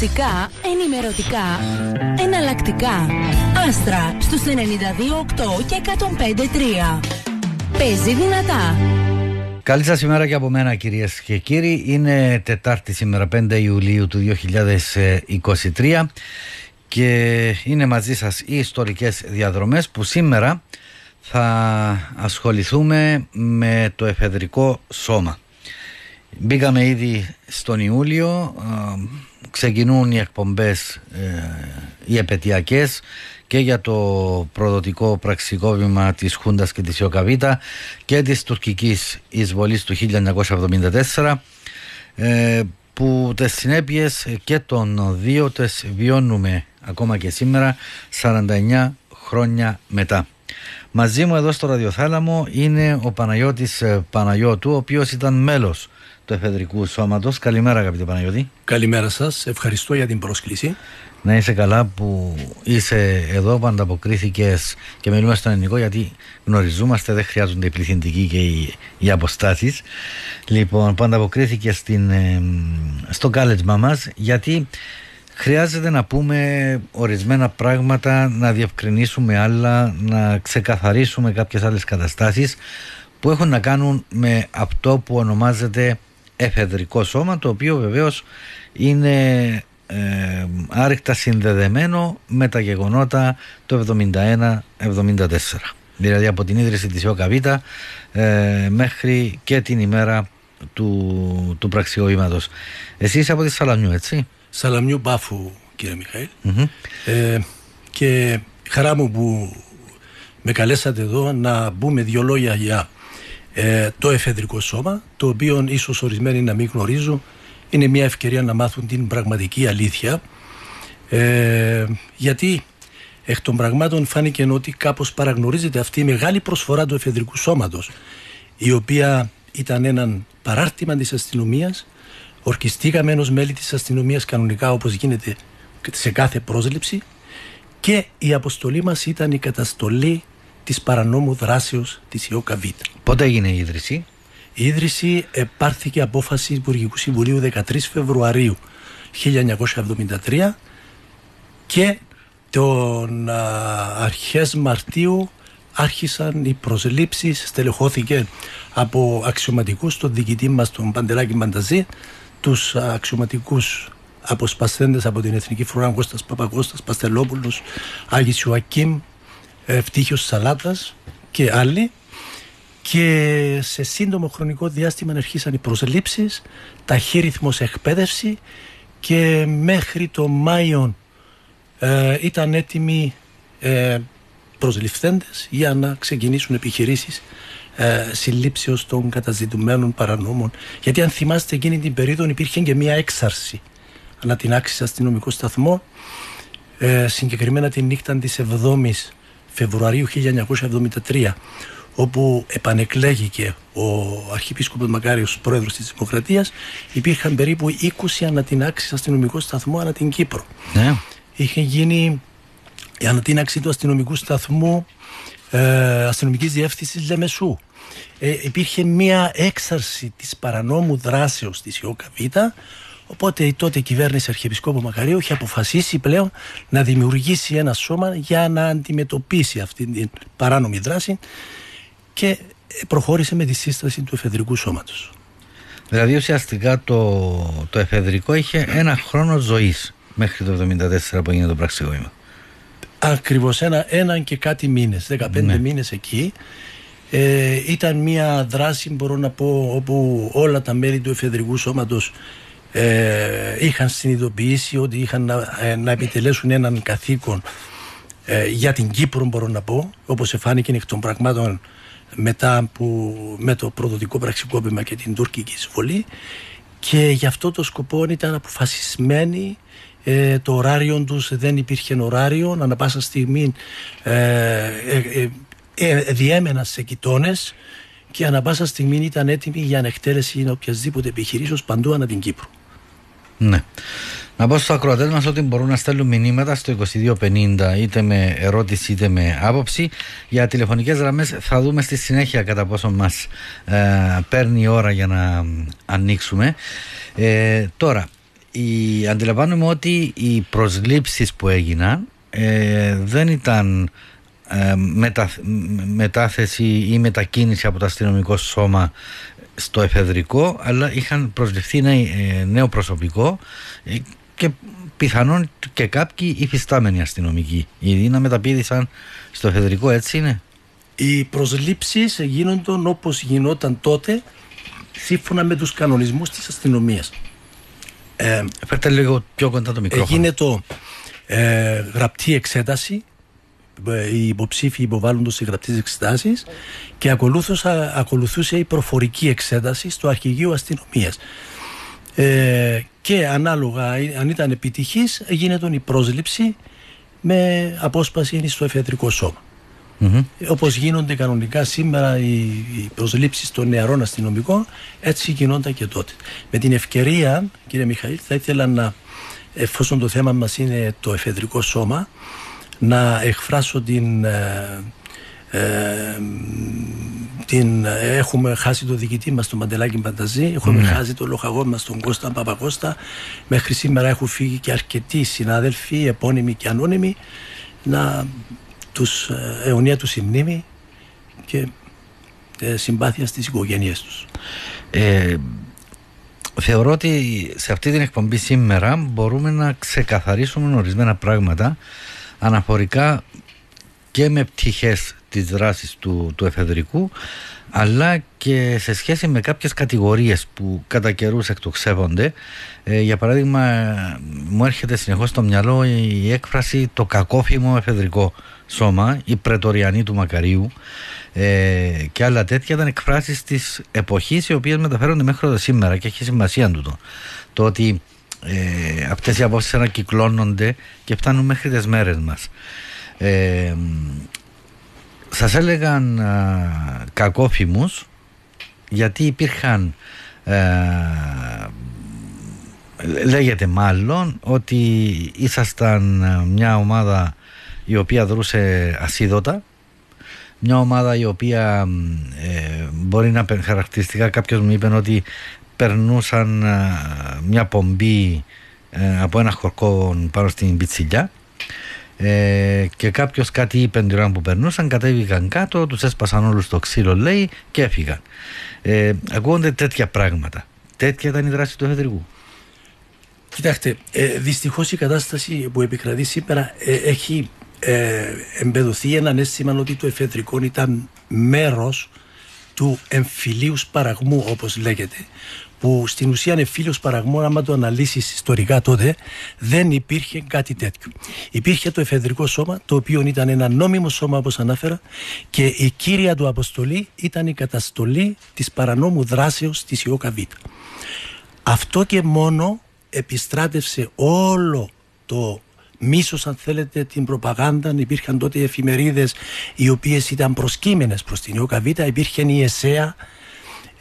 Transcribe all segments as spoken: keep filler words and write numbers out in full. Κλασικά, ενημερωτικά, εναλλακτικά. Άστρα στους ενενήντα δύο κόμμα οκτώ και εκατόν πέντε κόμμα τρία. Παίζει δυνατά. Καλή σας ημέρα και από μένα, κυρίες και κύριοι. Είναι Τετάρτη σήμερα, πέντε Ιουλίου του δύο χιλιάδες είκοσι τρία, και είναι μαζί σας οι ιστορικές διαδρομές, που σήμερα θα ασχοληθούμε με το εφεδρικό σώμα. Μπήκαμε ήδη στον Ιούλιο, ξεκινούν οι εκπομπές, οι επετειακές, και για το προδοτικό πραξικόπημα της Χούντας και της ΕΟΚΑ Β και της τουρκικής εισβολής του χίλια εννιακόσια εβδομήντα τέσσερα, που τις συνέπειες και των δύο τις βιώνουμε ακόμα και σήμερα, σαράντα εννιά χρόνια μετά. Μαζί μου εδώ στο ραδιοθάλαμο είναι ο Παναγιώτης Παναγιώτου, ο οποίος ήταν μέλος του Εφεδρικού Σώματος. Καλημέρα, αγαπητέ Παναγιώτη. Καλημέρα σας, ευχαριστώ για την πρόσκληση. Να είσαι καλά που είσαι εδώ, που ανταποκρίθηκες και μιλούμε στον ελληνικό, γιατί γνωριζόμαστε, δεν χρειάζονται οι πληθυντικοί και οι, οι αποστάσεις. Λοιπόν, που ανταποκρίθηκες στην, στο κάλεσμα μας, γιατί χρειάζεται να πούμε ορισμένα πράγματα, να διευκρινίσουμε άλλα, να ξεκαθαρίσουμε κάποιες άλλες καταστάσεις που έχουν να κάνουν με αυτό που ονομάζεται εφεδρικό σώμα, το οποίο βεβαίως είναι ε, άρρηκτα συνδεδεμένο με τα γεγονότα του εβδομήντα ένα εβδομήντα τέσσερα. Δηλαδή από την ίδρυση της ΕΟΚΑ Β ε, μέχρι και την ημέρα του, του πραξικοπήματος. Εσύ είσαι από τη Σαλαμιού, έτσι? Σαλαμιού Πάφου, κύριε Μιχαήλ. Mm-hmm. ε, και χαρά μου που με καλέσατε εδώ να μπούμε δύο λόγια για ε, το εφεδρικό σώμα, το οποίο ίσως ορισμένοι να μην γνωρίζουν. Είναι μια ευκαιρία να μάθουν την πραγματική αλήθεια, ε, γιατί εκ των πραγμάτων φάνηκε ότι κάπως παραγνωρίζεται αυτή η μεγάλη προσφορά του εφεδρικού σώματος, η οποία ήταν έναν παράρτημα της αστυνομίας. Ορκιστήκαμε ως μέλη της αστυνομίας κανονικά, όπως γίνεται σε κάθε πρόσληψη, και η αποστολή μας ήταν η καταστολή της παρανόμου δράσεως της ΕΟΚΑ Β. Πότε έγινε η ίδρυση? Η ίδρυση πάρθηκε απόφαση Υπουργικού Συμβουλίου δεκατρείς Φεβρουαρίου χίλια εννιακόσια εβδομήντα τρία και τον α, αρχές Μαρτίου άρχισαν οι προσλήψεις. Στελεχώθηκε από αξιωματικούς τον διοικητή μας τον Παντελάκη Μανταζή, τους αξιωματικούς αποσπασθέντες από την Εθνική Φρουρά Κώστας Παπακώστας, Παστελόπουλος, Άγιος Ιωακήμ, Φτύχος Σαλάτας και άλλοι, και σε σύντομο χρονικό διάστημα αρχίσαν οι προσλήψεις, ταχύ ρυθμός εκπαίδευση, και μέχρι το Μάιο ε, ήταν έτοιμοι ε, προσληφθέντες για να ξεκινήσουν επιχειρήσεις ε, συλλήψεως των καταζητουμένων παρανόμων. Γιατί αν θυμάστε, εκείνη την περίοδο υπήρχε και μια έξαρση ανά την άξιση αστυνομικών σταθμών, ε, συγκεκριμένα την νύχτα της εβδόμης Φεβρουαρίου χίλια εννιακόσια εβδομήντα τρία, όπου επανεκλέγηκε ο Αρχιεπίσκοπος Μακάριος πρόεδρος της Δημοκρατίας. Υπήρχαν περίπου είκοσι ανά την άξιση αστυνομικών σταθμών ανά την Κύπρο. Ναι. Είχε γίνει η ανατείναξη του αστυνομικού σταθμού ε, αστυνομικής διεύθυνσης Λεμεσού. Ε, υπήρχε μία έξαρση της παρανόμου δράσεως της ΕΟΚΑ Β, οπότε η τότε κυβέρνηση Αρχιεπισκόπου Μακαρίου είχε αποφασίσει πλέον να δημιουργήσει ένα σώμα για να αντιμετωπίσει αυτή την παράνομη δράση, και προχώρησε με τη σύσταση του εφεδρικού σώματος. Δηλαδή ουσιαστικά το, το εφεδρικό είχε ένα χρόνο ζωής μέχρι το εβδομήντα τέσσερα που έγινε το πραξικόπημα. Ακριβώς, ένα, έναν και κάτι μήνες, δεκαπέντε ναι. μήνες εκεί. Ε, ήταν μια δράση, μπορώ να πω, όπου όλα τα μέλη του εφεδρικού σώματος ε, είχαν συνειδητοποιήσει ότι είχαν να, ε, να επιτελέσουν έναν καθήκον ε, για την Κύπρο, μπορώ να πω, όπως εφάνηκε εκ των πραγμάτων μετά που, με το προδοτικό πραξικόπημα και την τουρκική εισβολή, και γι' αυτό το σκοπό ήταν αποφασισμένοι. Ε, το ωράριο τους δεν υπήρχε ωράριο, ανά πάσα στιγμή ε, ε, ε, διέμεναν σε κοιτώνες, και ανά πάσα στιγμή ήταν έτοιμοι για ανεκτέλεση οποιασδήποτε επιχειρήσεως παντού ανά την Κύπρο. Ναι. Να πω στους ακροατές μας ότι μπορούν να στέλνουν μηνύματα στο είκοσι δύο πενήντα, είτε με ερώτηση είτε με άποψη. Για τηλεφωνικές γραμμές θα δούμε στη συνέχεια κατά πόσο μας ε, παίρνει η ώρα για να ανοίξουμε. Ε, τώρα, η, αντιλαμβάνομαι ότι οι προσλήψεις που έγιναν ε, δεν ήταν ε, μετα, μετάθεση ή μετακίνηση από το αστυνομικό σώμα στο εφεδρικό, αλλά είχαν προσληφθεί νέ, ε, νέο προσωπικό ε, και πιθανόν και κάποιοι υφιστάμενοι αστυνομικοί ήδη να μεταπήδησαν στο εφεδρικό, έτσι είναι. Οι προσλήψεις γίνονταν όπως γινόταν τότε, σύμφωνα με τους κανονισμούς της αστυνομίας. Ε, Φέρτε λίγο πιο κοντά το μικρόφωνο. Γίνεται ε, γραπτή εξέταση, οι υποψήφοι υποβάλλονται σε γραπτές εξετάσεις και ακολουθούσε η προφορική εξέταση στο αρχηγείο αστυνομίας. Ε, και ανάλογα, αν ήταν επιτυχής, γίνεται η πρόσληψη με απόσπαση στο εφεδρικό σώμα. Mm-hmm. Όπως γίνονται κανονικά σήμερα οι προσλήψεις των νεαρών αστυνομικών, έτσι γινόταν και τότε. Με την ευκαιρία, κύριε Μιχαήλ, θα ήθελα να, εφόσον το θέμα μας είναι το εφεδρικό σώμα, να εκφράσω την, ε, ε, την έχουμε χάσει το διοικητή μας τον Παντελάκη Μανταζή, έχουμε mm-hmm. χάσει τον λοχαγό μας τον Κώστα Παπακώστα, μέχρι σήμερα έχουν φύγει και αρκετοί συνάδελφοι επώνυμοι και ανώνυμοι, να τους αιωνία του μνήμη και ε, συμπάθεια στις οικογένειές τους. Ε, θεωρώ ότι σε αυτή την εκπομπή σήμερα μπορούμε να ξεκαθαρίσουμε ορισμένα πράγματα αναφορικά και με πτυχές της δράσης του, του εφεδρικού, αλλά και σε σχέση με κάποιες κατηγορίες που κατά καιρούς εκτοξεύονται. Ε, για παράδειγμα, μου έρχεται συνεχώς στο μυαλό η έκφραση «το κακόφημο εφεδρικό σώμα», οι πρετοριανοί του Μακαρίου ε, και άλλα τέτοια. Ήταν εκφράσεις της εποχής οι οποίες μεταφέρονται μέχρι εδώ σήμερα και έχει σημασία τούτο. Το ότι ε, αυτές οι απόψεις ανακυκλώνονται και φτάνουν μέχρι τις μέρες μας. Ε, σας έλεγαν α, κακόφημους γιατί υπήρχαν α, λέγεται μάλλον ότι ήσασταν μια ομάδα η οποία δρούσε ασίδωτα, μια ομάδα η οποία ε, μπορεί να χαρακτηριστικά, κάποιος μου είπε ότι περνούσαν α, μια πομπή ε, από ένα χορκό πάνω στην πιτσιλιά. Ε, και κάποιος κάτι είπε την ώρα που περνούσαν, κατέβηκαν κάτω, τους έσπασαν όλους το ξύλο, λέει, και έφυγαν. Ε, ακούγονται τέτοια πράγματα. Τέτοια ήταν η δράση του εφεδρικού. Κοιτάξτε, ε, δυστυχώς η κατάσταση που επικρατεί σήμερα ε, έχει ε, εμπεδοθεί έναν αίσθημα ότι το εφεδρικό ήταν μέρος του εμφυλίους παραγμού, όπως λέγεται, που στην ουσία είναι φίλος παραγμών. Άμα το αναλύσεις ιστορικά, τότε δεν υπήρχε κάτι τέτοιο. Υπήρχε το εφεδρικό σώμα, το οποίο ήταν ένα νόμιμο σώμα, όπως ανάφερα, και η κύρια του αποστολή ήταν η καταστολή της παρανόμου δράσεως της ΕΟΚΑ Β. Αυτό και μόνο επιστράτευσε όλο το μίσος, αν θέλετε, την προπαγάνδα. Υπήρχαν τότε εφημερίδες οι οποίες ήταν προσκύμενες προς την ΕΟΚΑ Β. Υπήρχε η ΕΣΕΑ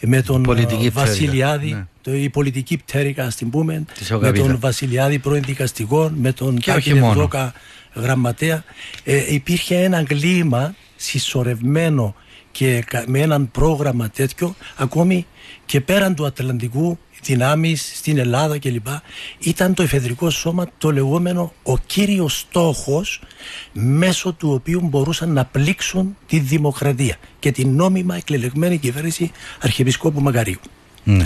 με τον πολιτική Βασιλιάδη, πτέρυγα, ναι. το, η πολιτική πτέρυγα, ας την πούμε, με τον Βασιλιάδη πρώην δικαστικό, με τον Τάκη Δρόκα γραμματέα. Ε, υπήρχε ένα κλίμα συσσωρευμένο και με έναν πρόγραμμα τέτοιο, ακόμη και πέραν του Ατλαντικού, δυνάμεις στην Ελλάδα κλπ. Ήταν το εφεδρικό σώμα το λεγόμενο ο κύριος στόχος μέσω του οποίου μπορούσαν να πλήξουν τη δημοκρατία και την νόμιμα εκλεγμένη κυβέρνηση Αρχιεπισκόπου Μακαρίου. Ναι.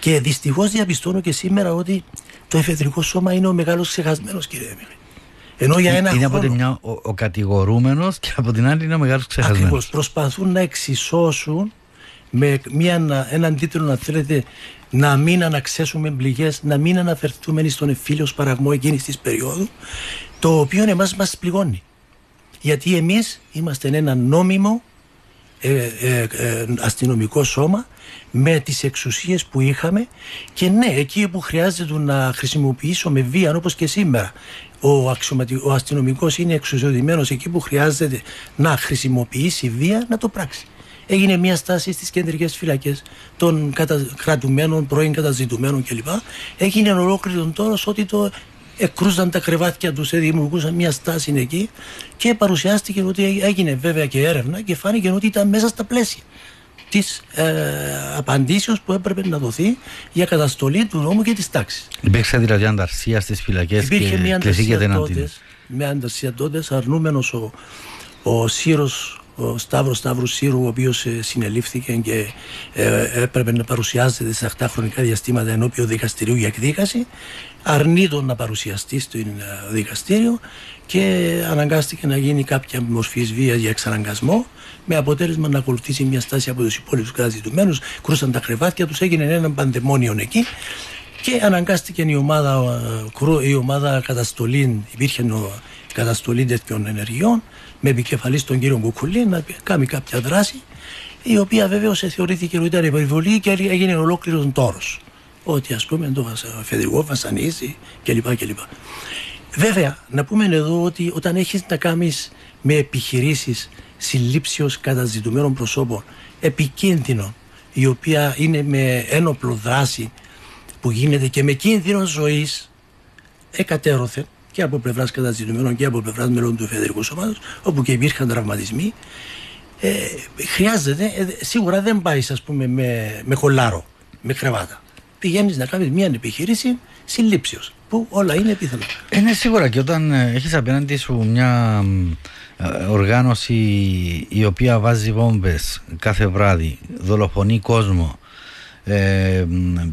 Και δυστυχώς διαπιστώνω και σήμερα ότι το εφεδρικό σώμα είναι ο μεγάλος ξεχασμένος, κύριε Έμιλη. Ενώ για ένα είναι χρόνο, από τη μια ο, ο κατηγορούμενος και από την άλλη είναι ο μεγάλος ξεχασμένος. Ακριβώς, προσπαθούν να εξισώσουν με μια, έναν τίτλο, να θέλετε, να μην αναξέσουμε πληγές, να μην αναφερθούμε στον εμφύλιο παραγμό εκείνης της περίοδου, το οποίο εμάς μας πληγώνει. Γιατί εμείς είμαστε ένα νόμιμο ε, ε, ε, αστυνομικό σώμα με τις εξουσίες που είχαμε, και ναι, εκεί που χρειάζεται να χρησιμοποιήσουμε βία, όπως και σήμερα ο, αξιωματι... ο αστυνομικός είναι εξουσιοδημένος, εκεί που χρειάζεται να χρησιμοποιήσει βία, να το πράξει. Έγινε μια στάση στις κεντρικές φυλακές των κατα... κρατουμένων, πρώην καταζητουμένων κλπ. Έγινε ολόκληρο τον τόρος ότι το εκρούσαν τα κρεβάτια τους, δημιουργούσαν μια στάση εκεί, και παρουσιάστηκε ότι έγινε βέβαια και έρευνα και φάνηκε ότι ήταν μέσα στα πλαίσια της ε, απαντήσεως που έπρεπε να δοθεί για καταστολή του νόμου και της τάξης. Υπήρξε δηλαδή ανταρσία στις φυλακές? Υπήρχε και μια ανταρσία τότες, μια ανταρσία τότες, αρνούμενος ο, ο Σύρος, ο Σταύρος Σταύρου Σύρου, ο οποίος ε, συνελήφθηκε και ε, έπρεπε να παρουσιάζεται σε αυτά χρονικά διαστήματα ενώπιον δικαστηρίου για εκδίκαση, αρνεί τον να παρουσιαστεί στο δικαστήριο και αναγκάστηκε να γίνει κάποια μορφή βία για εξαναγκασμό, με αποτέλεσμα να ακολουθήσει μια στάση από τους υπόλοιπους καταζητουμένους. Κρούσαν τα κρεβάτια τους, έγινε ένα πανδαιμόνιο εκεί και αναγκάστηκε η ομάδα, η ομάδα καταστολή, υπήρχε καταστολή τέτοιων ενεργειών, με επικεφαλής τον κύριο Κουκουλή, να κάνει κάποια δράση, η οποία βέβαιως θεωρήθηκε ότι ήταν υπερβολή και έγινε ολόκληρος τόρος. Ότι ας πούμε το εφεδρικό βασανίζει κλπ. κλπ. Βέβαια, να πούμε εδώ ότι όταν έχεις να κάνεις με επιχειρήσεις συλλήψεως καταζητουμένων προσώπων επικίνδυνων, η οποία είναι με ένοπλο δράση που γίνεται και με κίνδυνο ζωής εκατέρωθεν και από πλευράς καταζητουμένων και από πλευράς μελών του Εφεδρικού Σώματος, όπου και υπήρχαν τραυματισμοί, ε, χρειάζεται, ε, σίγουρα δεν πάει ας πούμε με, με κολάρο, με κρεβάτα. Πηγαίνεις να κάνεις μια επιχείρηση συλλήψεως, που όλα είναι πιθανά. Είναι σίγουρα, και όταν έχεις απέναντι σου μια οργάνωση η οποία βάζει βόμβες κάθε βράδυ, δολοφονεί κόσμο, ε,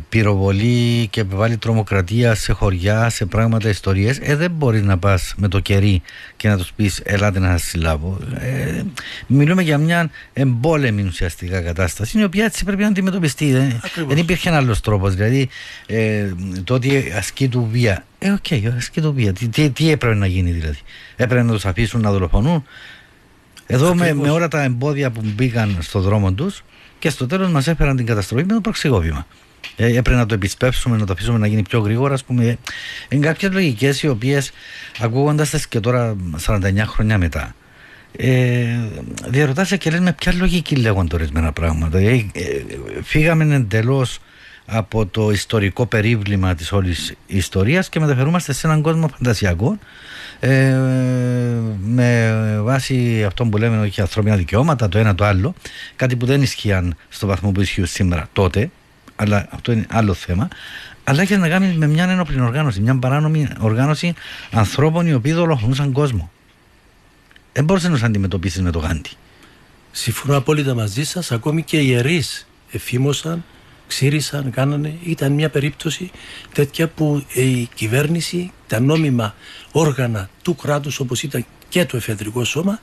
πυροβολεί και επιβάλλει τρομοκρατία σε χωριά, σε πράγματα, ιστορίες, ε, δεν μπορείς να πας με το κερί και να τους πεις ελάτε να σας συλλάβω. Ε, μιλούμε για μια εμπόλεμη ουσιαστικά κατάσταση, η οποία έτσι πρέπει να αντιμετωπιστεί. Δεν, δεν υπήρχε ένα άλλος τρόπος. Δηλαδή ε, το ότι ασκεί του βία, ε, οκ, okay, ασκεί του βία. Τι, τι, τι έπρεπε να γίνει δηλαδή? Έπρεπε να τους αφήσουν να δολοφονούν? Εδώ με, με όλα τα εμπόδια που μπήκαν στον δρόμο τους, και στο τέλος μας έφεραν την καταστροφή με το πραξικόπημα. Ε, έπρεπε να το επισπεύσουμε, να το αφήσουμε να γίνει πιο γρήγορα, ας πούμε. Είναι κάποιες λογικές οι οποίες, ακούγοντας τις και τώρα σαράντα εννιά χρόνια μετά, ε, διαρωτάσαι και λες με ποια λογική λέγονται ορισμένα πράγματα. Ε, ε, φύγαμε εντελώς από το ιστορικό περίβλημα της όλης ιστορίας και μεταφερούμαστε σε έναν κόσμο φαντασιακό, ε, με βάση αυτό που λέμε όχι ανθρώπινα δικαιώματα, το ένα το άλλο, κάτι που δεν ισχύαν στο βαθμό που ισχύουν σήμερα τότε, αλλά αυτό είναι άλλο θέμα. Αλλά έχει να κάνει με μια ένοπλη οργάνωση, μια παράνομη οργάνωση ανθρώπων οι οποίοι δολοφονούσαν κόσμο. Δεν μπορούσε να του αντιμετωπίσει με το γάντι. Συμφωνώ απόλυτα μαζί σας. Ακόμη και οι ιερείς εφήμωσαν, ξύρισαν, κάνανε. Ήταν μια περίπτωση τέτοια που η κυβέρνηση, τα νόμιμα όργανα του κράτους, όπως ήταν και το Εφεδρικό Σώμα,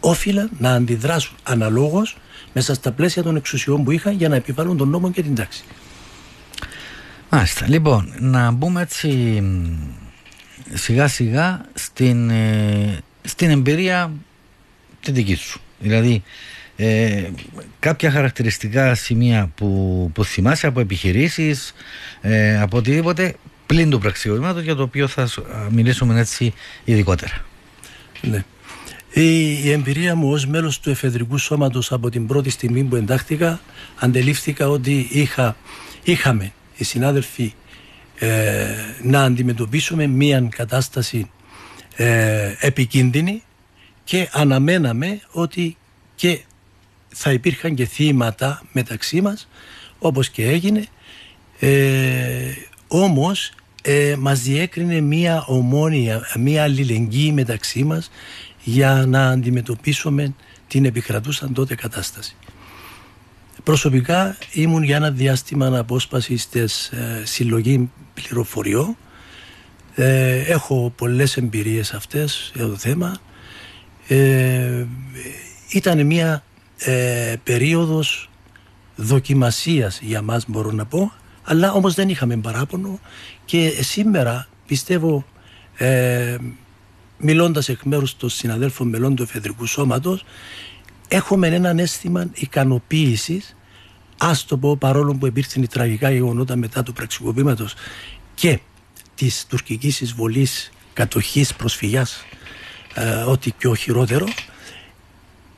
όφυλαν να αντιδράσουν αναλόγως μέσα στα πλαίσια των εξουσιών που είχαν για να επιβάλλουν τον νόμο και την τάξη. Μάλιστα. Λοιπόν, να μπούμε έτσι σιγά σιγά στην, στην εμπειρία τη δική σου. Δηλαδή Ε, κάποια χαρακτηριστικά σημεία που, που θυμάσαι από επιχειρήσεις, ε, από οτιδήποτε πλην του πραξικοπήματος, για το οποίο θα μιλήσουμε έτσι ειδικότερα. Ναι. Η, η εμπειρία μου ως μέλος του Εφεδρικού Σώματος από την πρώτη στιγμή που εντάχθηκα, αντελήφθηκα ότι είχα, είχαμε οι συνάδελφοι ε, να αντιμετωπίσουμε μια κατάσταση ε, επικίνδυνη και αναμέναμε ότι και θα υπήρχαν και θύματα μεταξύ μας, όπως και έγινε. Ε, όμως ε, μας διέκρινε μία ομόνοια, μία αλληλεγγύη μεταξύ μας για να αντιμετωπίσουμε την επικρατούσαν τότε κατάσταση. Προσωπικά ήμουν για ένα διάστημα αναπόσπαση στις ε, συλλογή πληροφοριών. Ε, έχω πολλές εμπειρίες αυτές για το θέμα. Ε, ήταν μία Ε, περίοδος δοκιμασίας για μας, μπορώ να πω, αλλά όμως δεν είχαμε παράπονο και σήμερα πιστεύω, ε, μιλώντας εκ μέρους των συναδέλφων μελών του Εφεδρικού Σώματος, έχουμε έναν αίσθημα ικανοποίησης, ας το πω, παρόλο που υπήρξαν οι τραγικά γεγονότα μετά του πραξικοπήματος και της τουρκικής εισβολής, κατοχής, προσφυγιάς, ε, ό,τι πιο χειρότερο.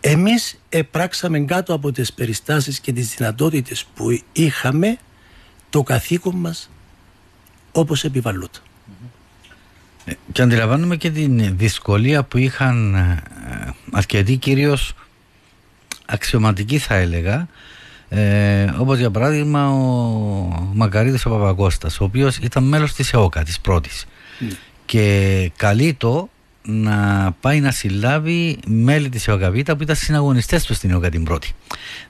Εμείς επράξαμε κάτω από τις περιστάσεις και τις δυνατότητες που είχαμε το καθήκον μας όπως επιβαλλόταν. Και αντιλαμβάνομαι και την δυσκολία που είχαν αρκετοί, κυρίως αξιωματικοί θα έλεγα, Ε, όπως για παράδειγμα ο Μαγκαρίδος Απαπαγώστας, ο οποίος ήταν μέλος της ΕΟΚΑ της πρώτης, mm. και καλεί το να πάει να συλλάβει μέλη της ΕΟΚΑ Β που ήταν συναγωνιστές του στην ΕΟΚΑ την πρώτη.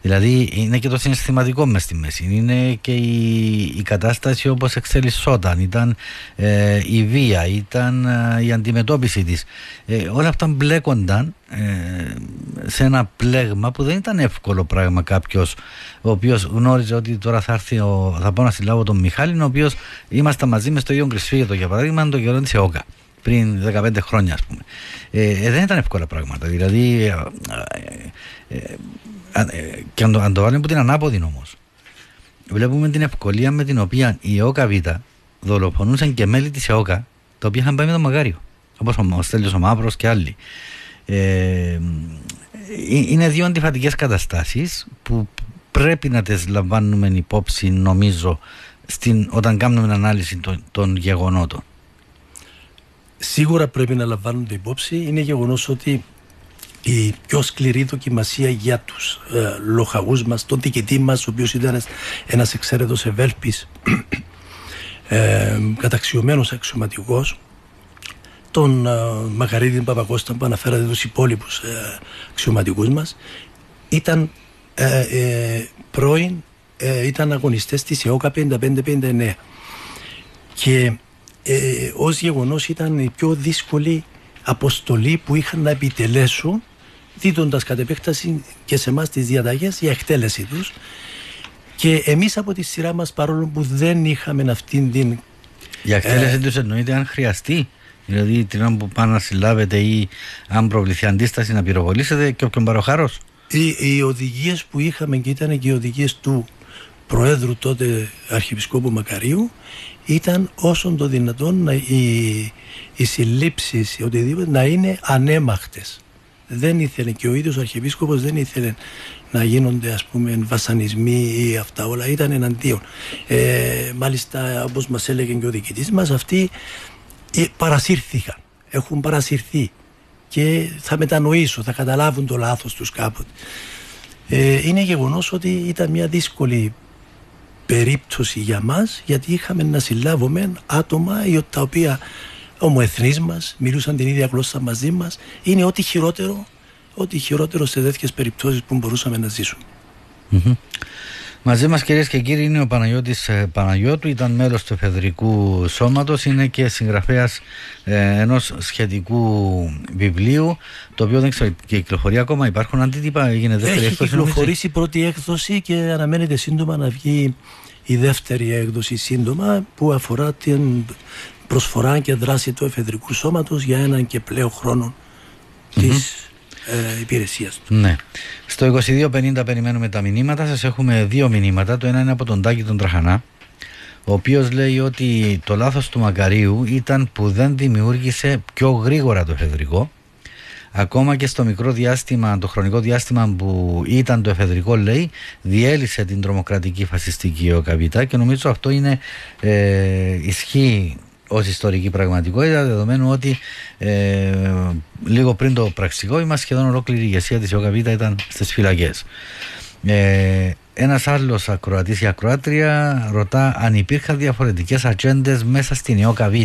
Δηλαδή είναι και το συναισθηματικό μες στη μέση, είναι και η, η κατάσταση όπως εξελισσόταν, ήταν ε, η βία, ήταν ε, η αντιμετώπιση της, ε, όλα αυτά μπλέκονταν ε, σε ένα πλέγμα που δεν ήταν εύκολο πράγμα. Κάποιος ο οποίος γνώριζε ότι τώρα θα, έρθει ο, θα πάω να συλλάβω τον Μιχάλη, ο οποίος ήμασταν μαζί με στο ίδιο Κρυσφύγετο για παράδειγμα τον καιρό της ΕΟΚΑ πριν δεκαπέντε χρόνια, ας πούμε. Ε, δεν ήταν εύκολα πράγματα. Δηλαδή, ε, ε, ε, και αν το, αν το βάλουμε από την ανάποδη όμως, βλέπουμε την ευκολία με την οποία η ΕΟΚΑ Β δολοφονούσαν και μέλη της ΕΟΚΑ, τα οποία είχαν πάει με τον Μακάριο, όπως ο, ο Στέλιος ο Μαύρος και άλλοι. Ε, ε, είναι δύο αντιφατικές καταστάσεις που πρέπει να τις λαμβάνουμε υπόψη, νομίζω, στην, όταν κάνουμε ανάλυση των, των γεγονότων. Σίγουρα πρέπει να λαμβάνονται υπόψη. Είναι γεγονός ότι η πιο σκληρή δοκιμασία για τους ε, λοχαγούς μας, τον διοικητή μας, ο οποίος ήταν ένας εξαίρετος ευέλπης, ε, καταξιωμένος αξιωματικός, τον ε, Μαγκαρίδη Παπακώστα που αναφέρατε, τους υπόλοιπους ε, αξιωματικούς μας, ήταν ε, ε, πρώην ε, ήταν αγωνιστές της ΕΟΚΑ πενήντα πέντε πενήντα εννέα και Ε, ως γεγονός ήταν η πιο δύσκολη αποστολή που είχαν να επιτελέσουν, δίδοντας κατ' επέκταση και σε εμάς τις διαταγές για εκτέλεση τους. Και εμείς από τη σειρά μας, παρόλο που δεν είχαμε αυτήν την... Για εκτέλεση ε, τους εννοείται αν χρειαστεί, δηλαδή την ώρα που πάνε να συλλάβετε ή αν προβληθεί αντίσταση να πυροβολήσετε και όποιον παροχάρος. Οι, οι οδηγίες που είχαμε και ήταν και οι οδηγίες του Προέδρου τότε Αρχιεπισκόπου Μακαρίου ήταν όσον το δυνατόν να, οι, οι συλλήψεις οτιδήποτε να είναι ανέμαχτες. Δεν ήθελε και ο ίδιος ο Αρχιεπίσκοπος δεν ήθελε να γίνονται, ας πούμε, βασανισμοί ή αυτά όλα, ήταν εναντίον. Ε, μάλιστα, όπως μας έλεγε και ο διοικητής μας, αυτοί παρασύρθηκαν, έχουν παρασυρθεί και θα μετανοήσουν, θα καταλάβουν το λάθος τους κάποτε. Ε, είναι γεγονός ότι ήταν μια δύσκολη περίπτωση για μας, γιατί είχαμε να συλλάβουμε άτομα τα οποία ομοεθνείς μας, μιλούσαν την ίδια γλώσσα μαζί μας. Είναι ό,τι χειρότερο, ό,τι χειρότερο σε τέτοιες περιπτώσεις που μπορούσαμε να ζήσουμε. Mm-hmm. Μαζί μας, κυρίες και κύριοι, είναι ο Παναγιώτης Παναγιώτου, ήταν μέλος του Εφεδρικού Σώματος, είναι και συγγραφέας ε, ενός σχετικού βιβλίου, το οποίο δεν ξέρω, κυκλοφορεί ακόμα, υπάρχουν αντίτυπα, γίνεται δεύτερη έκδοση. Έχει κυκλοφορήσει η πρώτη έκδοση και αναμένεται σύντομα να βγει η δεύτερη έκδοση σύντομα, που αφορά την προσφορά και δράση του Εφεδρικού Σώματος για έναν και πλέον χρόνο mm-hmm. της Ε, υπηρεσίας του. Ναι. Στο είκοσι δύο πενήντα περιμένουμε τα μηνύματα. Σας έχουμε δύο μηνύματα. Το ένα είναι από τον Τάκη τον Τραχανά, ο οποίος λέει ότι το λάθος του Μακαρίου ήταν που δεν δημιούργησε πιο γρήγορα το εφεδρικό. Ακόμα και στο μικρό διάστημα, το χρονικό διάστημα που ήταν το εφεδρικό, λέει, διέλυσε την τρομοκρατική φασιστική ΕΟΚΑ Β, και νομίζω αυτό είναι ε, ισχύει ως ιστορική πραγματικότητα, δεδομένου ότι ε, λίγο πριν το πραξικό είμαστε σχεδόν ολόκληρη η ηγεσία της ΕΟΚΑ Β ήταν στις φυλακές. Ε, ένας άλλος ακροατής ή ακροάτρια ρωτά αν υπήρχαν διαφορετικές ατζέντες μέσα στην ΕΟΚΑ Β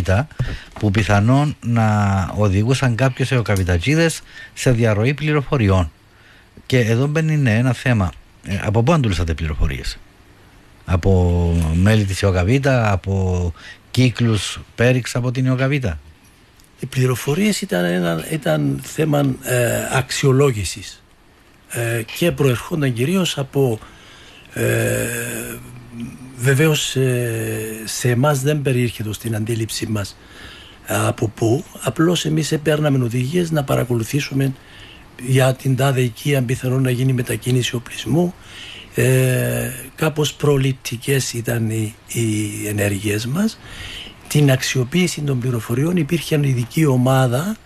που πιθανόν να οδηγούσαν κάποιους ΕΟΚΑΒΙΤΑΤΖΙΔΕΣ σε διαρροή πληροφοριών. Και εδώ μπαίνει ναι, ένα θέμα. Ε, από πού αντλούσατε πληροφορίες? Από μέλη της ΕΟΚΑ Β, από κύκλους πέριξ από την ΕΟΚΑ Β? Οι πληροφορίες ήταν, ένα, ήταν θέμα ε, αξιολόγησης ε, και προερχόταν κυρίως από ε, βεβαίως ε, σε εμάς δεν περιήρχεται στην αντίληψη μας από πού, απλώς εμείς επέρναμε οδηγίες να παρακολουθήσουμε για την τάδε οικία αν πιθανόν να γίνει μετακίνηση οπλισμού. Ε, κάπως προληπτικές ήταν οι, οι ενέργειες μας. Την αξιοποίηση των πληροφοριών υπήρχε ειδική ομάδα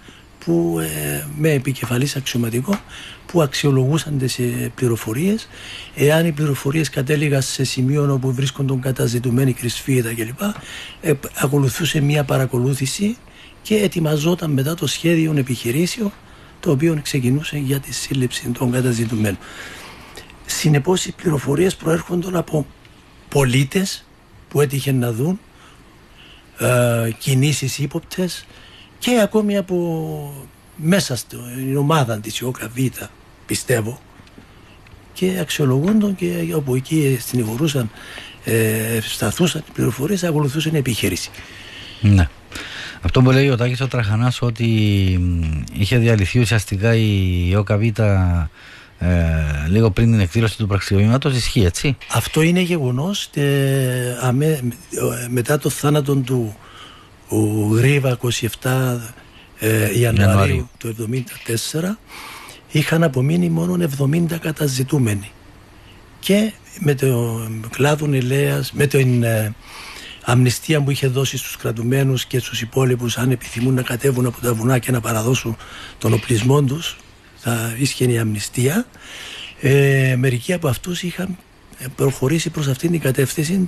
που, ε, με επικεφαλής αξιωματικό, που αξιολογούσαν τις ε, πληροφορίες. Εάν οι πληροφορίες κατέληγαν σε σημείο όπου βρίσκονταν καταζητουμένοι κρυσφύγετα κλπ, ε, ακολουθούσε μια παρακολούθηση και ετοιμαζόταν μετά το σχέδιο επιχειρήσεων, το οποίο ξεκινούσε για τη σύλληψη των καταζητουμένων. Συνεπώς οι πληροφορίες προέρχονταν από πολίτες που έτυχαν να δουν ε, κινήσεις ύποπτες και ακόμη από μέσα στην ομάδα της ΕΟΚΑ Β, πιστεύω, και αξιολογούνταν και όπου εκεί συνηγορούσαν, ε, σταθούσαν οι πληροφορίες, ακολουθούσαν η επιχείρηση. Ναι. Αυτό που λέει ο Τάκης ο Τραχανάς, ότι είχε διαλυθεί ουσιαστικά η ΕΟΚΑ Β Ε, λίγο πριν την εκδήλωση του πραξικοπήματος, ισχύει έτσι? Αυτό είναι γεγονός. ε, αμέ, μετά το θάνατο του ο Γρίβα είκοσι επτά ε, Ιανουαρίου του χίλια εννιακόσια εβδομήντα τέσσερα, είχαν απομείνει μόνο εβδομήντα καταζητούμενοι, και με το κλάδο ελέας, με την ε, αμνηστία που είχε δώσει στους κρατουμένους και στους υπόλοιπους, αν επιθυμούν να κατέβουν από τα βουνά και να παραδώσουν τον οπλισμό τους, θα ίσχυε η αμνηστία. Ε, μερικοί από αυτούς είχαν προχωρήσει προς αυτήν την κατεύθυνση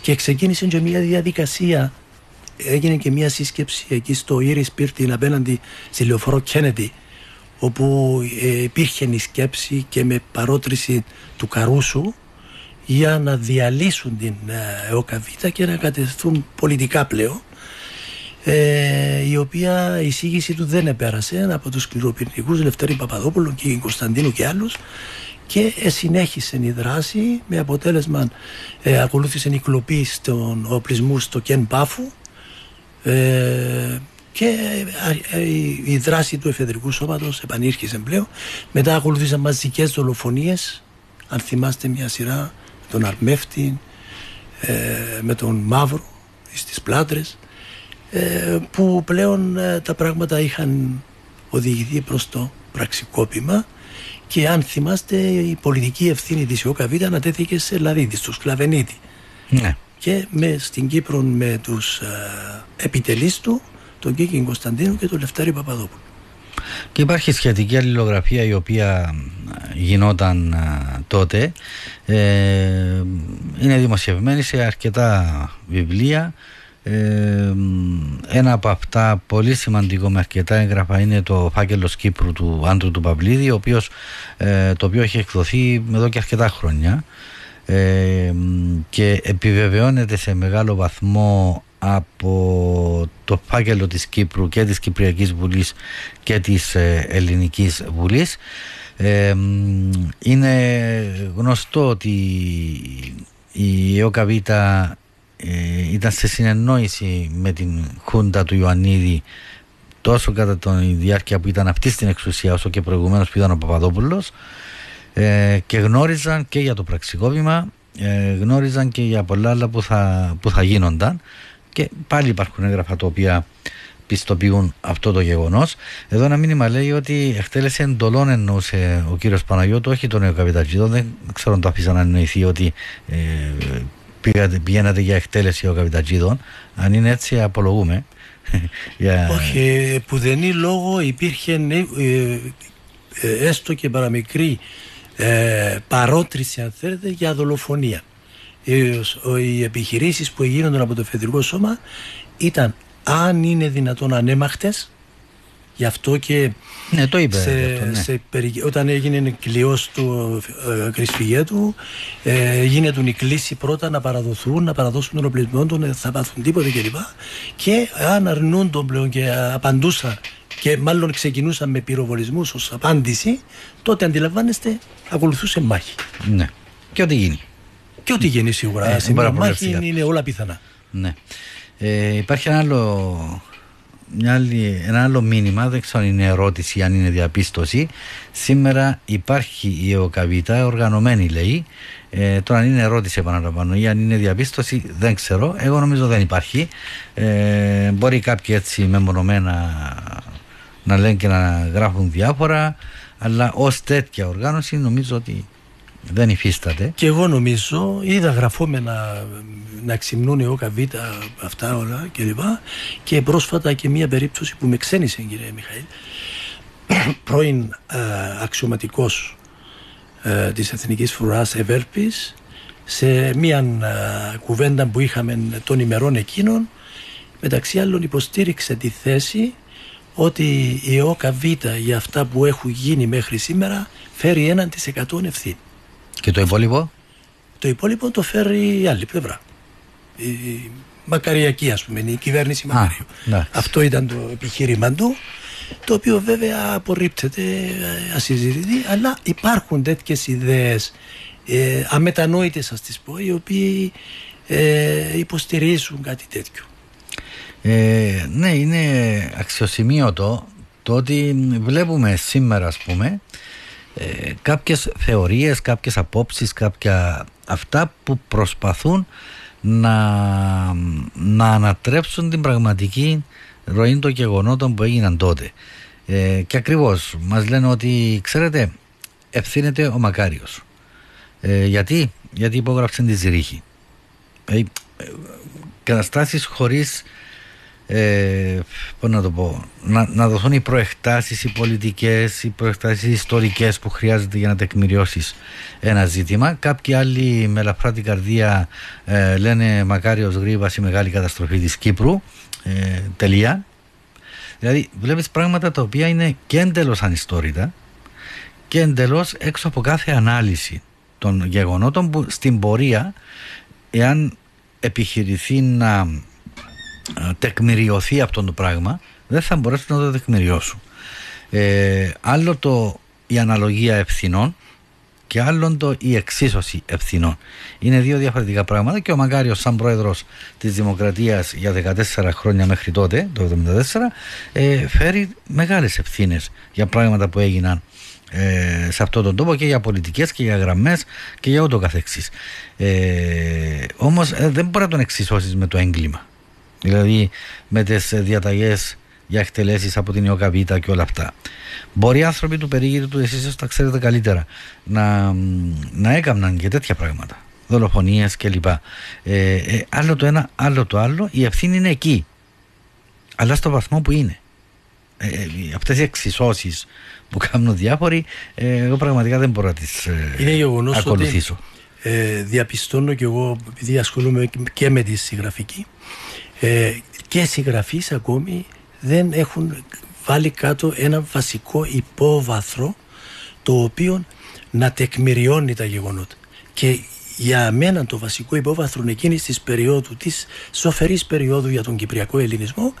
και ξεκίνησε και μια διαδικασία. Έγινε και μια σύσκεψη εκεί στο Ήρις Πύρτιν απέναντι στη λεωφόρο Κέννεντι, όπου ε, υπήρχε η σκέψη και με παρότριση του Καρούσου για να διαλύσουν την ΕΟΚΑ Β και να κατευθούν πολιτικά πλέον. Ε, η οποία η εισήγηση του δεν επέρασε από τους σκληροπυρηνικούς Λευτέρη Παπαδόπουλου, Κίκη Κωνσταντίνου και άλλους, και ε, συνέχισε η δράση με αποτέλεσμα ε, ακολούθησε η κλοπή των οπλισμού στο Κεν Πάφου, ε, και ε, ε, η δράση του Εφεδρικού Σώματος επανήρχισε πλέον. Μετά ακολούθησαν μαζικές δολοφονίες, αν θυμάστε, μια σειρά με τον Αρμεύτη, ε, με τον Μαύρο στις Πλάτρες, που πλέον τα πράγματα είχαν οδηγηθεί προς το πραξικόπημα, και αν θυμάστε η πολιτική ευθύνη της ΕΟΚΑ Β ανατέθηκε σε Λαβίδη, στο Σκλαβενίτη, ναι. Και με, στην Κύπρο με τους α, επιτελείς του, τον Κίκη Κωνσταντίνου και τον Λευτέρη Παπαδόπουλο. Και υπάρχει σχετική αλληλογραφία η οποία γινόταν α, τότε, ε, είναι δημοσιευμένη σε αρκετά βιβλία. Ε, ένα από αυτά πολύ σημαντικό με αρκετά έγγραφα είναι το φάκελος Κύπρου του Άντρου του Παυλίδη, ο οποίος, ε, το οποίο έχει εκδοθεί εδώ και αρκετά χρόνια, ε, και επιβεβαιώνεται σε μεγάλο βαθμό από το φάκελο της Κύπρου και της Κυπριακής Βουλής και της Ελληνικής Βουλής. ε, είναι γνωστό ότι η ΕΟΚΑ Β ήταν σε συνεννόηση με την χούντα του Ιωαννίδη, τόσο κατά τη διάρκεια που ήταν αυτή στην εξουσία όσο και προηγουμένως που ήταν ο Παπαδόπουλος, ε, και γνώριζαν και για το πραξικόπημα, ε, γνώριζαν και για πολλά άλλα που θα, που θα γίνονταν, και πάλι υπάρχουν έγγραφα τα οποία πιστοποιούν αυτό το γεγονός. Εδώ ένα μήνυμα λέει ότι εκτέλεσε εντολών, εννοούσε ο κύριος Παναγιώτου, όχι τον ΕΟΚΑΒΙΤΑΤΖΙΔΟ, δεν ξέρω αν το αφήσα να εννοηθεί ότι ε, πηγαίνατε για εκτέλεση ο καπιτατζίδων. Αν είναι έτσι, απολογούμε. Όχι, πουδενή λόγο υπήρχε έστω και παραμικρή παρότριση, αν θέλετε, για δολοφονία. Οι επιχειρήσεις που γίνονταν από το Εφεδρικό Σώμα ήταν, αν είναι δυνατόν, ανέμαχτες. Γι' αυτό και ναι, το είπε, σε, αυτό, ναι. σε, όταν έγινε κλειός του ε, Κρυσφυγέτου, ε, γίνεται η κλήση πρώτα να παραδοθούν, να παραδώσουν τον οπλισμό, τον, θα πάθουν τίποτα κλπ. Και, και αν αρνούν τον πλέον και απαντούσαν, και μάλλον ξεκινούσαν με πυροβολισμούς ως απάντηση, τότε αντιλαμβάνεστε ακολουθούσε μάχη. Ναι. Και ό,τι γίνει. Και ό,τι γίνει σίγουρα. Ε, Σήμερα μάχη είναι, είναι όλα πιθανά. Ναι. Ε, υπάρχει ένα άλλο... Μια άλλη, ένα άλλο μήνυμα, δεν ξέρω αν είναι ερώτηση, αν είναι διαπίστωση. Σήμερα υπάρχει η ΕΟΚΑ Β, οργανωμένη λέει. Ε, τώρα αν είναι ερώτηση, επαναλαμβάνω, ή αν είναι διαπίστωση, δεν ξέρω. Εγώ νομίζω δεν υπάρχει. Ε, μπορεί κάποιοι έτσι μεμονωμένα να λένε και να γράφουν διάφορα, αλλά ως τέτοια οργάνωση νομίζω ότι δεν υφίσταται. Και εγώ νομίζω, είδα γραφόμενα να ξυμνούν ΕΟΚΑ Β, αυτά όλα κλπ. Και πρόσφατα και μία περίπτωση που με ξένησε, κύριε Μιχαήλ, πρώην α, αξιωματικός α, της Εθνικής Φρουράς Ευέρπης, σε μία α, κουβέντα που είχαμε των ημερών εκείνων, μεταξύ άλλων υποστήριξε τη θέση ότι η ΕΟΚΑ Β για αυτά που έχουν γίνει μέχρι σήμερα φέρει έναν τοις εκατό ευθύνη. Και το υπόλοιπο? Το υπόλοιπο το φέρει η άλλη πλευρά. Η μακαριακή, ας πούμε, η κυβέρνηση Μακαρίου. Ναι. Αυτό ήταν το επιχείρημα του, το οποίο βέβαια απορρίπτεται, ασυζητητή, αλλά υπάρχουν τέτοιες ιδέες ε, αμετανόητες, ας τις πω, οι οποίοι ε, υποστηρίζουν κάτι τέτοιο. Ε, ναι, είναι αξιοσημείωτο το ότι βλέπουμε σήμερα, ας πούμε, ε, κάποιες θεωρίες, κάποιες απόψεις, κάποια αυτά που προσπαθούν να, να ανατρέψουν την πραγματική ροή των γεγονότων που έγιναν τότε. Ε, και ακριβώς μας λένε ότι, ξέρετε, ευθύνεται ο Μακάριος. Ε, γιατί? Γιατί υπόγραψε τη Ζυρίχη. Ε, ε, καταστάσεις χωρίς Ε, πώς να το πω, να, να δοθούν οι προεκτάσεις, οι πολιτικές, οι προεκτάσεις οι ιστορικές που χρειάζεται για να τεκμηριώσεις ένα ζήτημα. Κάποιοι άλλοι με ελαφρά την καρδία ε, λένε Μακάριος, Γρίβας, η μεγάλη καταστροφή της Κύπρου, ε, τελεία. Δηλαδή βλέπεις πράγματα τα οποία είναι και εντελώς ανιστόρητα και εντελώς έξω από κάθε ανάλυση των γεγονότων, που στην πορεία, εάν επιχειρηθεί να τεκμηριωθεί αυτό το πράγμα, δεν θα μπορέσουν να το τεκμηριώσουν. Ε, άλλο το η αναλογία ευθυνών και άλλο το η εξίσωση ευθυνών. Είναι δύο διαφορετικά πράγματα, και ο Μακάριος σαν πρόεδρος της Δημοκρατίας για δεκατέσσερα χρόνια μέχρι τότε, το χίλια εννιακόσια εβδομήντα τέσσερα, ε, φέρει μεγάλες ευθύνες για πράγματα που έγιναν ε, σε αυτόν τον τόπο, και για πολιτικές και για γραμμές και για ούτω καθεξής. Ε, όμως ε, δεν μπορεί να τον εξισώσεις με το έγκλημα. Δηλαδή με τις διαταγές για εκτελέσεις από την ΕΟΚΑ Β και όλα αυτά. Μπορεί οι άνθρωποι του περίγυρου του, εσείς ίσως τα ξέρετε καλύτερα, να, να έκαναν και τέτοια πράγματα, δολοφονίες κλπ. Ε, ε, άλλο το ένα, άλλο το άλλο. Η ευθύνη είναι εκεί, αλλά στο βαθμό που είναι. Ε, ε, αυτές οι εξισώσεις που κάνουν διάφοροι, ε, εγώ πραγματικά δεν μπορώ να τις ε, είναι ακολουθήσω. Ότι, ε, διαπιστώνω και εγώ, επειδή ασχολούμαι και με τη συγγραφική, Ε, και συγγραφείς ακόμη δεν έχουν βάλει κάτω ένα βασικό υπόβαθρο το οποίο να τεκμηριώνει τα γεγονότα. Και για μένα το βασικό υπόβαθρο εκείνης της περίοδου, της σοφερής περίοδου για τον κυπριακό ελληνισμό,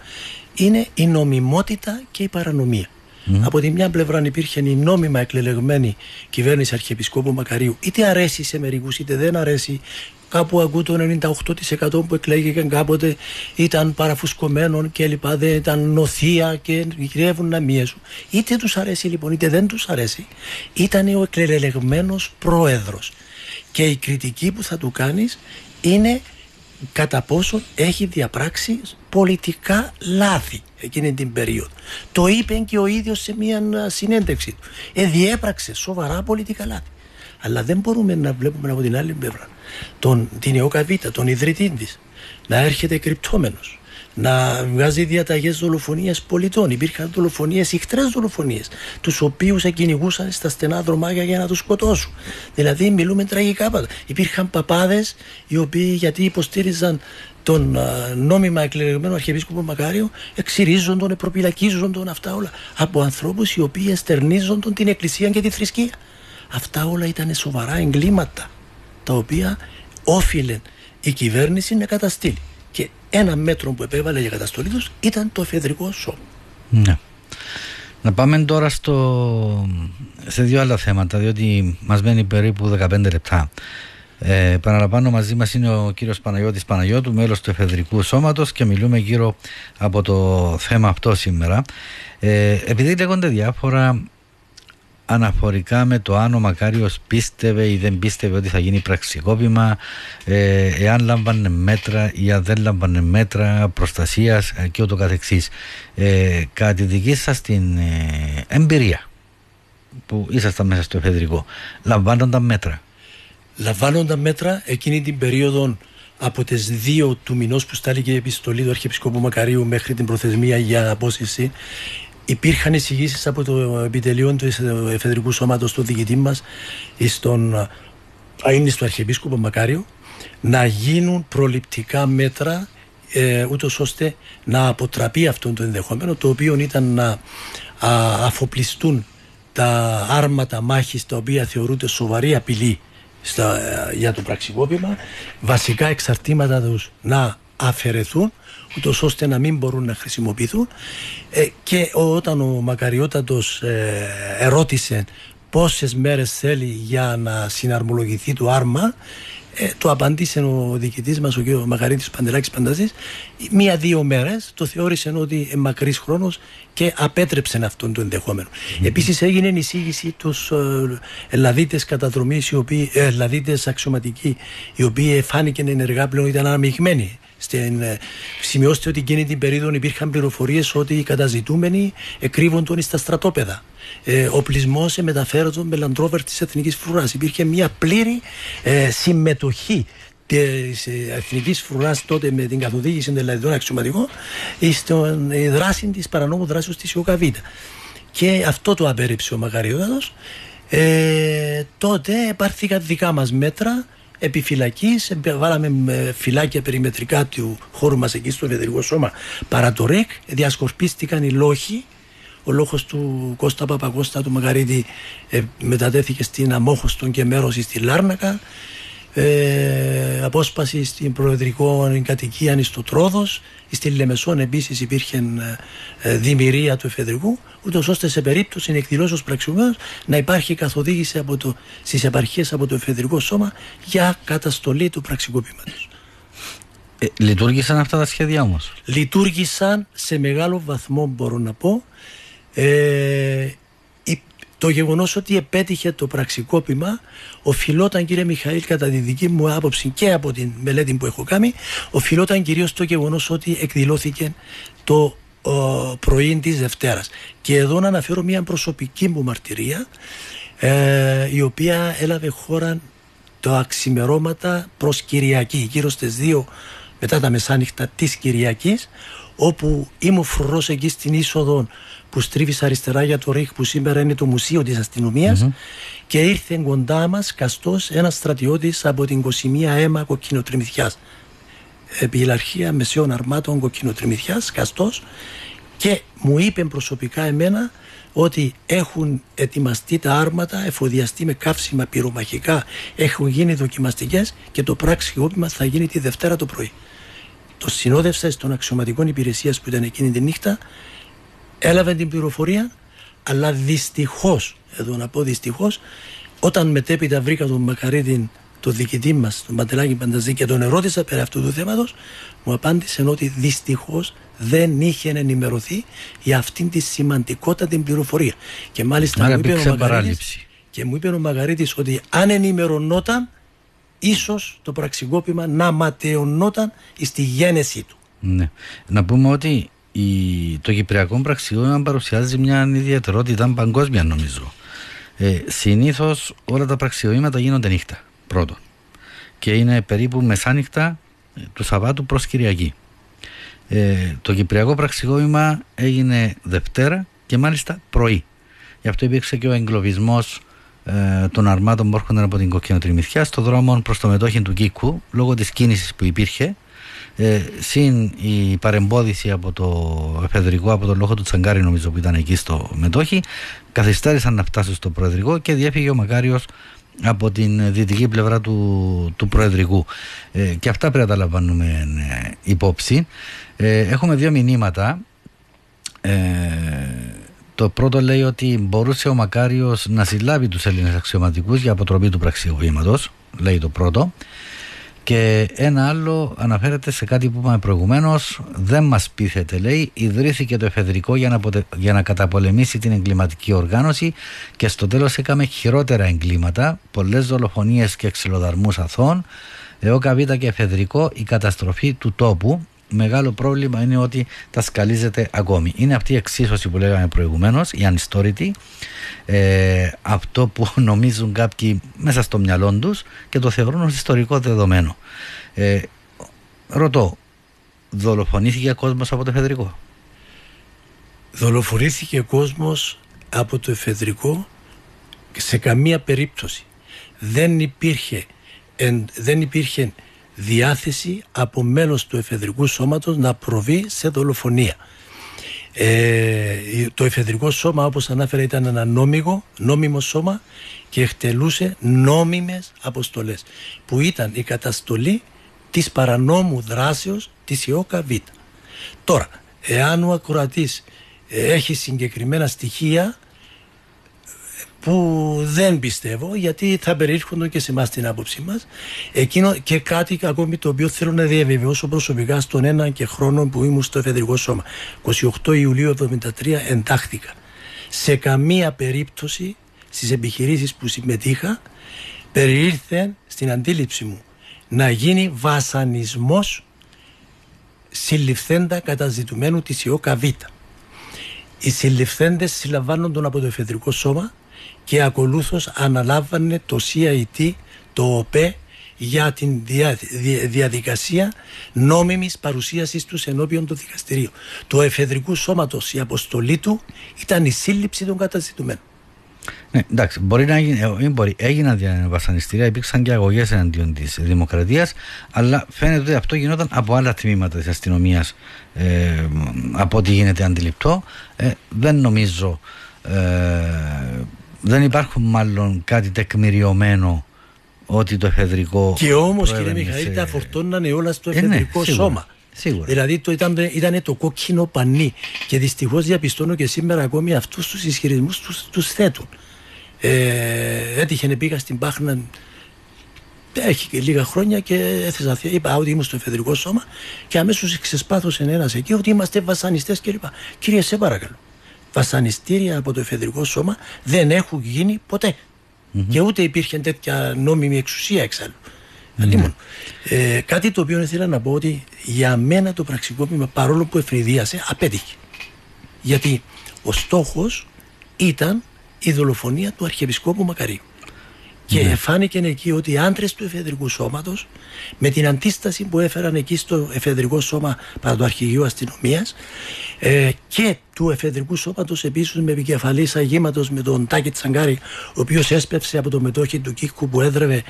είναι η νομιμότητα και η παρανομία. Mm. Από τη μια πλευρά υπήρχε η νόμιμα εκλεγμένη κυβέρνηση Αρχιεπισκόπου Μακαρίου, είτε αρέσει σε μερικούς είτε δεν αρέσει. Κάπου ακούω το ενενήντα οκτώ τοις εκατό που εκλέγηκαν κάποτε ήταν παραφουσκωμένων και λοιπά, δεν ήταν νοθεία και γυρεύουν να μοιέσουν. Είτε τους αρέσει λοιπόν είτε δεν τους αρέσει, ήταν ο εκλεγμένος πρόεδρος. Και η κριτική που θα του κάνεις είναι κατά πόσο έχει διαπράξει πολιτικά λάθη εκείνη την περίοδο. Το είπε και ο ίδιος σε μια συνέντευξη του. Εδιέπραξε σοβαρά πολιτικά λάθη. Αλλά δεν μπορούμε να βλέπουμε από την άλλη πλευρά τον, την ΕΟΚΑ Β, τον ιδρυτή της, να έρχεται κρυπτόμενος, να βγάζει διαταγές δολοφονίας πολιτών. Υπήρχαν δολοφονίες, ιχτρές δολοφονίες, τους οποίους εκκυνηγούσαν στα στενά δρομάκια για να τους σκοτώσουν. Δηλαδή μιλούμε τραγικά πάντα. Υπήρχαν παπάδες οι οποίοι, γιατί υποστήριζαν τον α, νόμιμα εκλεγμένο Αρχιεπίσκοπο Μακάριο, εξηρίζονταν, προπυλακίζονταν, αυτά όλα από ανθρώπους οι οποίοι εστερνίζονταν την Εκκλησία και τη θρησκεία. Αυτά όλα ήταν σοβαρά εγκλήματα τα οποία όφιλε η κυβέρνηση να καταστήλει. Και ένα μέτρο που επέβαλε για καταστολή τους ήταν το εφεδρικό σώμα. Ναι. Να πάμε τώρα στο... σε δύο άλλα θέματα, διότι μας μένει περίπου δεκαπέντε λεπτά. Ε, παραλαμβάνω, μαζί μας είναι ο κύριος Παναγιώτης Παναγιώτου, μέλος του Εφεδρικού Σώματος, και μιλούμε γύρω από το θέμα αυτό σήμερα. Ε, επειδή λέγονται διάφορα αναφορικά με το αν ο Μακάριος πίστευε ή δεν πίστευε ότι θα γίνει πραξικόπημα, ε, εάν λάμβανε μέτρα ή αν δεν λάμβανε μέτρα προστασίας και ούτω καθεξής, ε, κατά τη δική σας την ε, εμπειρία που ήσασταν μέσα στο εφεδρικό, λαμβάνονταν μέτρα? Λαμβάνονταν μέτρα εκείνη την περίοδο από τις δύο του μηνός που στάληκε η επιστολή του Αρχιεπισκόπου Μακαρίου μέχρι την προθεσμία για απόσυρση. Υπήρχαν εισηγήσεις από το επιτελείο του Εφεδρικού Σώματος του διοικητή μας στον αείμνηστο Αρχιεπίσκοπο Μακάριο να γίνουν προληπτικά μέτρα ε, ούτως ώστε να αποτραπεί αυτό το ενδεχόμενο, το οποίο ήταν να α, αφοπλιστούν τα άρματα μάχης τα οποία θεωρούνται σοβαρή απειλή στα, για το πραξικόπημα, βασικά εξαρτήματα τους να αφαιρεθούν, ούτως ώστε να μην μπορούν να χρησιμοποιηθούν. Ε, και όταν ο Μακαριώτατος ε, ερώτησε πόσες μέρες θέλει για να συναρμολογηθεί το άρμα, ε, το απαντήσε ο διοικητής μας, ο κ. Μακαρίτης Παντελάκης Μανταζής, μία-δύο μέρες. Το θεώρησε ότι ε, μακρύς χρόνος και απέτρεψε αυτόν το ενδεχόμενο. Mm-hmm. Επίσης έγινε εισήγηση τους ελλαδίτες καταδρομής, ελλαδίτες αξιωματικοί, οι οποίοι φάνηκαν ενεργά πλέον, ήταν αναμειγμένοι. Στην, σημειώστε ότι εκείνη την περίοδο υπήρχαν πληροφορίες ότι οι καταζητούμενοι εκρύβονταν στα στρατόπεδα. Ε, ο πλεισμός μεταφέρονταν με λαντρόβερ της Εθνικής Φρουράς. Υπήρχε μια πλήρη ε, συμμετοχή της Εθνικής Φρουράς τότε, με την καθοδήγηση των ελλαδιτών αξιωματικών, στην ε, δράση της παρανόμου δράσης της ΕΟΚΑ Β. Και αυτό το απέρριψε ο Μακαριώτατος. Ε, τότε πάρθηκαν δικά μας μέτρα επιφυλακής, βάλαμε φυλάκια περιμετρικά του χώρου μας εκεί στο Εφεδρικό Σώμα παρά το ΡΕΚ. Διασκορπίστηκαν οι λόχοι. Ο λόχος του Κώστα Παπακώστα του Μαγκαρίτη ε, μετατέθηκε στην Αμόχωστον και μέρος στη Λάρνακα, ε, απόσπαση στην προεδρικό κατοικία στο Τρόδος, στη Λεμεσόν επίσης υπήρχε ε, δημιουργία του Εφεδρικού, ούτως ώστε σε περίπτωση εκδηλώσεως πραξιωμένων να υπάρχει καθοδήγηση από το, στις επαρχίες από το Εφεδρικό Σώμα για καταστολή του πραξικοπήματος. Ε, λειτουργήσαν αυτά τα σχέδιά μας. Λειτουργήσαν σε μεγάλο βαθμό, μπορώ να πω. Ε, Το γεγονός ότι επέτυχε το πραξικόπημα οφειλόταν, κύριε Μιχαήλ, κατά τη δική μου άποψη και από την μελέτη που έχω κάνει, οφειλόταν κυρίως στο γεγονός ότι εκδηλώθηκε το ο, πρωί της Δευτέρας. Και εδώ να αναφέρω μια προσωπική μου μαρτυρία, ε, η οποία έλαβε χώρα τα ξημερώματα προς Κυριακή, γύρω στις δύο μετά τα μεσάνυχτα της Κυριακής, όπου ήμουν φρουρός εκεί στην είσοδο που στρίβεις αριστερά για το ΡΙΧ, που σήμερα είναι το Μουσείο της Αστυνομίας, mm-hmm. και ήρθε κοντά μας καστός ένας στρατιώτης από την εικοστή πρώτη αίμα Κοκκινοτριμηθιάς, Επιλαρχία Μεσαίων Αρμάτων Κοκκινοτριμηθιάς, καστός, και μου είπε προσωπικά εμένα ότι έχουν ετοιμαστεί τα άρματα, εφοδιαστεί με καύσιμα πυρομαχικά, έχουν γίνει δοκιμαστικές και το πραξικόπημα θα γίνει τη Δευτέρα το πρωί. Το συνόδευσα στον αξιωματικών υπηρεσίας που ήταν εκείνη τη νύχτα. Έλαβε την πληροφορία, αλλά δυστυχώς, εδώ να πω δυστυχώς, όταν μετέπειτα βρήκα τον Μακαρίτη, τον διοικητή μας, τον Παντελάκη Πανταζή, και τον ερώτησα περί αυτού του θέματος, μου απάντησε ότι δυστυχώς δεν είχε ενημερωθεί για αυτήν τη σημαντικότατη πληροφορία. Και μάλιστα μου είπε, ο Μακαρίτης, και μου είπε ο Μακαρίτης ότι αν ενημερωνόταν, ίσως το πραξικόπημα να ματαιωνόταν στη γένεσή του. Ναι. Να πούμε ότι Η, το κυπριακό πραξικόπημα παρουσιάζει μια ιδιαιτερότητα παγκόσμια, νομίζω. Ε, συνήθως όλα τα πραξικοπήματα γίνονται νύχτα, πρώτον. Και είναι περίπου μεσάνυχτα του Σαββάτου προς Κυριακή. Ε, το κυπριακό πραξικόπημα έγινε Δευτέρα και μάλιστα πρωί. Γι' αυτό υπήρξε και ο εγκλωβισμός ε, των αρμάτων που έρχονταν από την Κοκκινοτριμηθιά στον δρόμο προς το μετόχι του Κίκου, λόγω της κίνησης που υπήρχε. Ε, συν η παρεμπόδιση από το Εφεδρικό, από τον λόχο του Τσαγκάρη, νομίζω που ήταν εκεί στο μετόχι, καθυστέρησαν να φτάσουν στο Προεδρικό και διέφυγε ο Μακάριος από την δυτική πλευρά του, του Προεδρικού. Ε, και αυτά πρέπει να τα λαμβάνουμε υπόψη. Ε, έχουμε δύο μηνύματα. Ε, το πρώτο λέει ότι μπορούσε ο Μακάριος να συλλάβει τους Έλληνες αξιωματικούς για αποτροπή του πραξικοπήματος, λέει το πρώτο. Και ένα άλλο αναφέρεται σε κάτι που είπαμε προηγουμένως, δεν μας πείθεται, λέει, ιδρύθηκε το Εφεδρικό για να, αποτε... για να καταπολεμήσει την εγκληματική οργάνωση και στο τέλος έκαμε χειρότερα εγκλήματα, πολλές δολοφονίες και ξυλοδαρμούς αθώων, ΕΟΚΑ Β και Εφεδρικό, η καταστροφή του τόπου. Μεγάλο πρόβλημα είναι ότι τα σκαλίζεται ακόμη. Είναι αυτή η εξίσωση που λέγαμε προηγουμένως, η ανιστόρητη, ε, αυτό που νομίζουν κάποιοι μέσα στο μυαλό τους και το θεωρούν ως ιστορικό δεδομένο. Ε, ρωτώ, δολοφονήθηκε κόσμος από το Εφεδρικό? Δολοφονήθηκε κόσμος από το Εφεδρικό σε καμία περίπτωση. Δεν υπήρχε, εν, δεν υπήρχε διάθεση από μέλος του Εφεδρικού Σώματος να προβεί σε δολοφονία. Ε, το εφεδρικό σώμα, όπως ανάφερα, ήταν ένα νόμιμο, νόμιμο σώμα και εκτελούσε νόμιμες αποστολές, που ήταν η καταστολή της παρανόμου δράσεως της ΕΟΚΑ Β. Τώρα, εάν ο ακροατής έχει συγκεκριμένα στοιχεία που δεν πιστεύω, γιατί θα περιέρχονται και σε εμάς την άποψή μας, εκείνο και κάτι ακόμη το οποίο θέλω να διαβεβαιώσω προσωπικά στον έναν και χρόνο που ήμουν στο εφεδρικό σώμα. είκοσι οκτώ Ιουλίου εβδομήντα τρία εντάχθηκα. Σε καμία περίπτωση στις επιχειρήσεις που συμμετείχα περιήλθε στην αντίληψη μου να γίνει βασανισμός συλληφθέντα καταζητουμένου της ΕΟΚΑ Β. Οι συλληφθέντες συλλαμβάνονταν από το εφεδρικό σώμα και ακολούθως αναλάβανε το σι άι τι, το ΟΠΕ, για την δια, δια, διαδικασία νόμιμης παρουσίασης τους ενώπιον του δικαστηρίου. Το εφεδρικού σώματος, η αποστολή του ήταν η σύλληψη των καταζητουμένων. Ναι, εντάξει, μπορεί να γίνει, μπορεί, έγιναν βασανιστήρια, υπήρξαν και αγωγές εναντίον της δημοκρατίας, αλλά φαίνεται ότι αυτό γινόταν από άλλα τμήματα της αστυνομίας, ε, από ό,τι γίνεται αντιληπτό. Ε, δεν νομίζω, ε, δεν υπάρχουν μάλλον κάτι τεκμηριωμένο ότι το εφεδρικό... Και όμως, κύριε Μιχαήλ, τα φορτώνανε όλα στο εφεδρικό ε, ναι, σώμα. Σίγουρα. Δηλαδή το ήταν, ήταν το κόκκινο πανί, και δυστυχώς διαπιστώνω και σήμερα ακόμη αυτούς τους ισχυρισμούς τους, τους θέτουν. Ε, έτυχε να πήγα στην Πάχνα, έχει και λίγα χρόνια, και έθεσα, είπα ότι ήμουν στο εφεδρικό σώμα και αμέσως ξεσπάθωσε ένας εκεί ότι είμαστε βασανιστές κλπ. Κύριε, σε παρακαλώ, βασανιστήρια από το εφεδρικό σώμα δεν έχουν γίνει ποτέ. Mm-hmm. Και ούτε υπήρχε τέτοια νόμιμη εξουσία εξάλλου. Mm-hmm. Ε, κάτι το οποίο ήθελα να πω, ότι για μένα το πραξικόπημα, παρόλο που ευνηδίασε, απέτυχε. Γιατί ο στόχος ήταν η δολοφονία του Αρχιεπισκόπου Μακαρίου. Και ναι, φάνηκε εκεί ότι οι άντρες του εφεδρικού σώματος, με την αντίσταση που έφεραν εκεί στο εφεδρικό σώμα παρά το αρχηγείο αστυνομίας, ε, και του εφεδρικού σώματος επίσης με επικεφαλής αγήματος με τον Τάκη Τσαγκάρη, ο οποίος έσπευσε από το μετόχι του Κίκου που έδρευε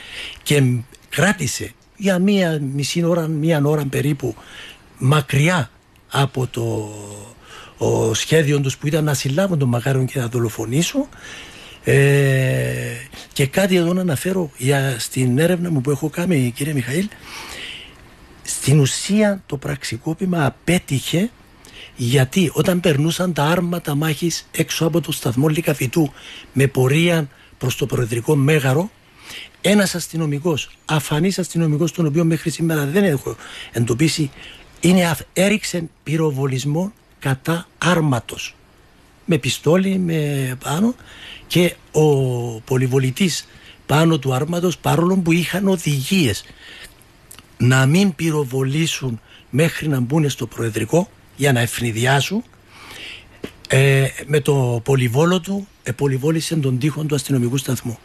και κράτησε για μία μισή ώρα, μία ώρα περίπου, μακριά από το ο σχέδιο τους που ήταν να συλλάβουν τον Μακάριο και να δολοφονήσουν. Ε, και κάτι εδώ να αναφέρω για, στην έρευνα μου που έχω κάνει, κύριε Μιχαήλ. Στην ουσία το πραξικόπημα απέτυχε, γιατί όταν περνούσαν τα άρματα μάχης έξω από το σταθμό Λυκαφητού με πορεία προς το προεδρικό μέγαρο, ένας αστυνομικός, αφανής αστυνομικός, τον οποίο μέχρι σήμερα δεν έχω εντοπίσει, είναι, έριξε πυροβολισμό κατά άρματος, με πιστόλι με πάνω, και ο πολυβολητής πάνω του άρματος, παρόλο που είχαν οδηγίες να μην πυροβολήσουν μέχρι να μπουν στο προεδρικό για να ευνηδιάσουν, ε, με το πολυβόλο του πολυβόλησε τον τοίχο του αστυνομικού σταθμού.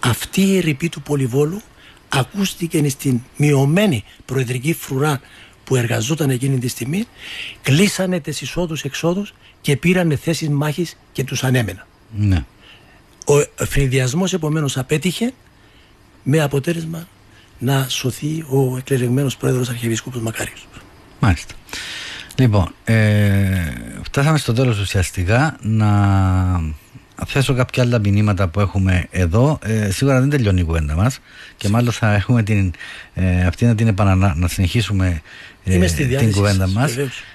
Αυτή η ρηπή του πολυβόλου ακούστηκε στην μειωμένη προεδρική φρουρά που εργαζόταν εκείνη τη στιγμή, κλείσανε τις εισόδους-εξόδους και πήρανε θέσεις μάχης και τους ανέμενα. Ναι. Ο φρυδιασμός επομένως απέτυχε, με αποτέλεσμα να σωθεί ο εκλεγμένος πρόεδρος Αρχιεπίσκοπος Μακάριος. Μάλιστα. Λοιπόν, ε, φτάσαμε στο τέλος ουσιαστικά. Να θέσω κάποια άλλα μηνύματα που έχουμε εδώ. Ε, σίγουρα δεν τελειώνει η κουβέντα μας και μάλλον θα έχουμε την, ε, αυτή να την επανανα, να συνεχίσουμε ε, την κουβέντα μας.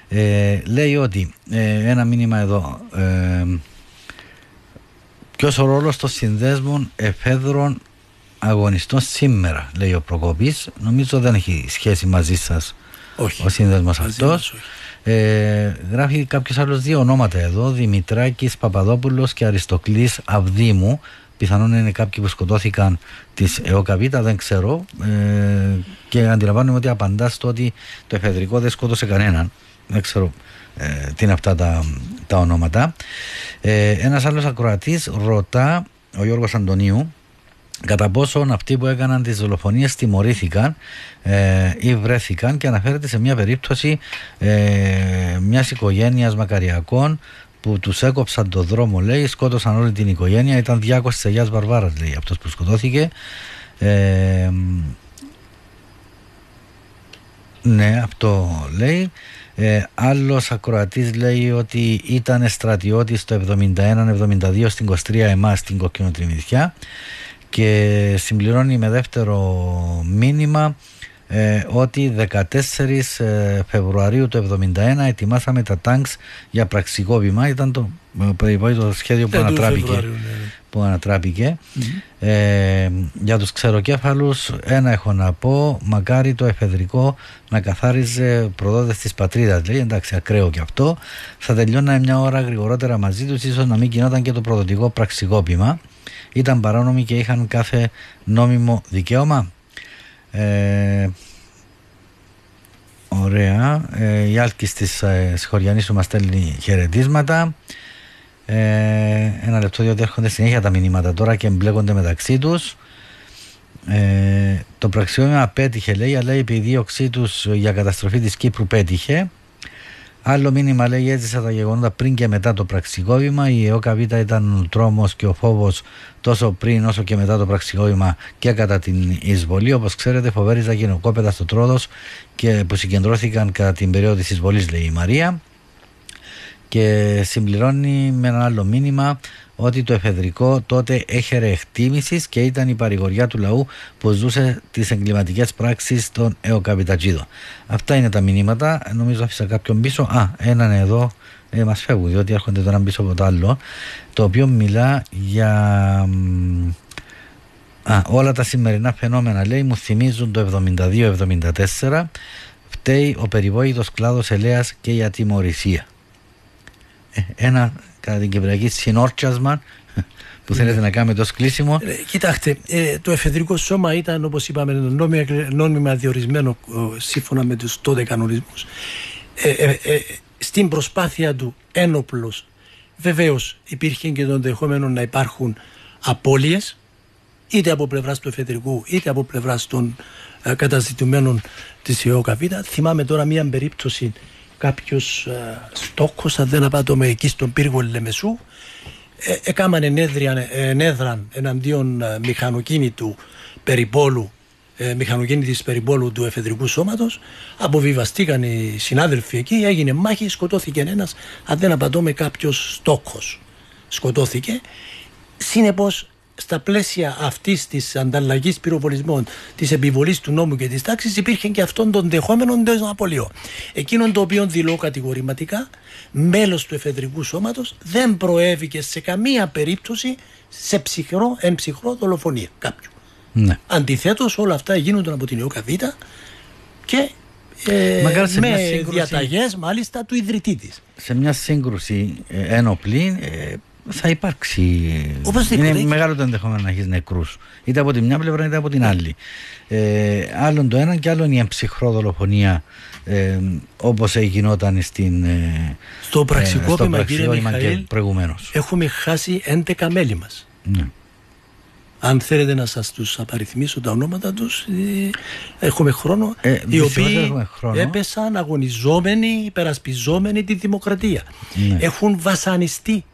Ε, λέει ότι ε, ένα μήνυμα εδώ. Ε, Ποιος ο ρόλος των συνδέσμων εφέδρων αγωνιστών σήμερα, λέει ο Προκόπης. Νομίζω δεν έχει σχέση μαζί σας όχι, ο σύνδεσμος αυτός. Ε, γράφει κάποιος άλλος δύο ονόματα εδώ, Δημητράκης Παπαδόπουλος και Αριστοκλής Αυδήμου. Πιθανόν είναι κάποιοι που σκοτώθηκαν της ΕΟΚΑ Β, δεν ξέρω. Ε, και αντιλαμβάνομαι ότι απαντά στο ότι το εφεδρικό δεν σκότωσε κανέναν. Δεν ξέρω ε, τι είναι αυτά τα, τα ονόματα. Ε, ένας άλλος ακροατής ρωτά, ο Γιώργος Αντωνίου, κατά πόσον αυτοί που έκαναν τις δολοφονίες τιμωρήθηκαν ε, ή βρέθηκαν, και αναφέρεται σε μια περίπτωση ε, μιας οικογένειας Μακαριακών που τους έκοψαν το δρόμο, λέει, σκότωσαν όλη την οικογένεια, ήταν διάκος της Αγίας Βαρβάρας, λέει, αυτός που σκοτώθηκε. Ε, ναι, αυτό λέει. Ε, άλλος ακροατής λέει ότι ήταν στρατιώτης το εβδομήντα ένα εβδομήντα δύο στην Κοστρία εμάς, στην Κοκκινοτριμηθιά, και συμπληρώνει με δεύτερο μήνυμα ε, ότι δεκατέσσερις Φεβρουαρίου του εβδομήντα ένα ετοιμάσαμε τα τάγκς για πραξικόπημα. Ήταν το, το σχέδιο που ανατράπηκε, ναι. που ανατράπηκε. Mm-hmm. Ε, για τους ξεροκέφαλους ένα έχω να πω, μακάρι το εφεδρικό να καθάριζε προδότες της πατρίδας, λέει, εντάξει, ακραίο και αυτό, θα τελειώναμε μια ώρα γρηγορότερα μαζί τους, ίσως να μην γινόταν και το προδοτικό πραξικόπημα. Ήταν παράνομοι και είχαν κάθε νόμιμο δικαίωμα. Ε, ωραία. Ε, η Άλκης της ε, Σχοριανίσου μας στέλνει χαιρετίσματα. Ε, ένα λεπτό, διότι έρχονται συνέχεια τα μηνύματα τώρα και εμπλέκονται μεταξύ τους. Ε, το πραξικόπημα πέτυχε, λέει, αλλά η επιδίωξή τους για καταστροφή της Κύπρου πέτυχε. Άλλο μήνυμα λέει, έζησα τα γεγονότα πριν και μετά το πραξικόπημα. Η ΕΟΚΑ Β ήταν ο τρόμος και ο φόβος τόσο πριν όσο και μετά το πραξικόπημα και κατά την εισβολή. Όπως ξέρετε, φοβερή ζαγενοκόπεδα στο Τρόδος και που συγκεντρώθηκαν κατά την περίοδο της εισβολής, λέει η Μαρία. Και συμπληρώνει με ένα άλλο μήνυμα ότι το εφεδρικό τότε έχερε εκτίμησης και ήταν η παρηγοριά του λαού που ζούσε τις εγκληματικές πράξεις των ΕΟΚΑΒΙΤΑΤΖΙΔΟ. Αυτά είναι τα μηνύματα. Νομίζω άφησα κάποιον πίσω. Α, έναν εδώ ε, μας φεύγουν, διότι έρχονται τώρα πίσω από το άλλο, το οποίο μιλά για... Α, όλα τα σημερινά φαινόμενα, λέει, μου θυμίζουν το εβδομήντα δύο εβδομήντα τέσσερα. Φταίει ο περιβόητος κλάδος ελέας και η ατιμορρησία. Ε, ένα... κατά την Κυπριακή συνόρτσασμα που θέλετε ναι. να κάνετε ως κλείσιμο. Ε, κοιτάξτε, ε, το εφεδρικό σώμα ήταν, όπως είπαμε, νόμιμα, νόμιμα διορισμένο ε, σύμφωνα με τους τότε κανονισμούς. Ε, ε, ε, στην προσπάθεια του ένοπλος, βεβαίως υπήρχε και το ενδεχόμενο να υπάρχουν απώλειες, είτε από πλευράς του εφεδρικού είτε από πλευράς των ε, καταζητουμένων της ΕΟΚΑ Β. Θυμάμαι τώρα μία περίπτωση, κάποιος ε, στόχος, αν δεν απατώμε, εκεί στον πύργο Λεμεσού, ε, έκαναν ενέδραν εναντίον ε, μηχανοκίνητου περιπόλου, ε, μηχανοκίνητης περιπόλου του εφεδρικού σώματος, αποβιβαστήκαν οι συνάδελφοι εκεί, έγινε μάχη, σκοτώθηκε ένας, αν δεν απατώμε, κάποιος στόχος σκοτώθηκε. Συνεπώς, στα πλαίσια αυτής της ανταλλαγής πυροβολισμών, της επιβολής του νόμου και της τάξης, υπήρχε και αυτόν τον δεχόμενο των απολειών. Εκείνον το οποίο δηλώ κατηγορηματικά, μέλος του εφεδρικού σώματος, δεν προέβηκε σε καμία περίπτωση σε ψυχρό, εν ψυχρό δολοφονία κάποιου. Ναι. Αντιθέτως, όλα αυτά γίνονταν από την ΕΟΚΑ Β και ε, με σύγκρουση... διαταγές μάλιστα του ιδρυτή της. Σε μια σύγκρουση ε, ένοπλη, ε, θα υπάρξει. Οπωσδήποτε. Είναι μεγάλο το ενδεχόμενο να έχει νεκρούς, είτε από τη μια πλευρά είτε από την άλλη. Ε, άλλον το έναν και άλλον η εμψυχρό δολοφονία, ε, όπως γινόταν στην, ε, στο πραξικόπημα, ε, κύριε Μιχαήλ. Έχουμε χάσει έντεκα μέλη μας. Ναι. Αν θέλετε να σας τους απαριθμίσω τα ονόματα τους, ε, έχουμε χρόνο. Ε, οι οποίοι χρόνο. έπεσαν αγωνιζόμενοι, υπερασπιζόμενοι τη δημοκρατία. Ναι. Έχουν βασανιστεί.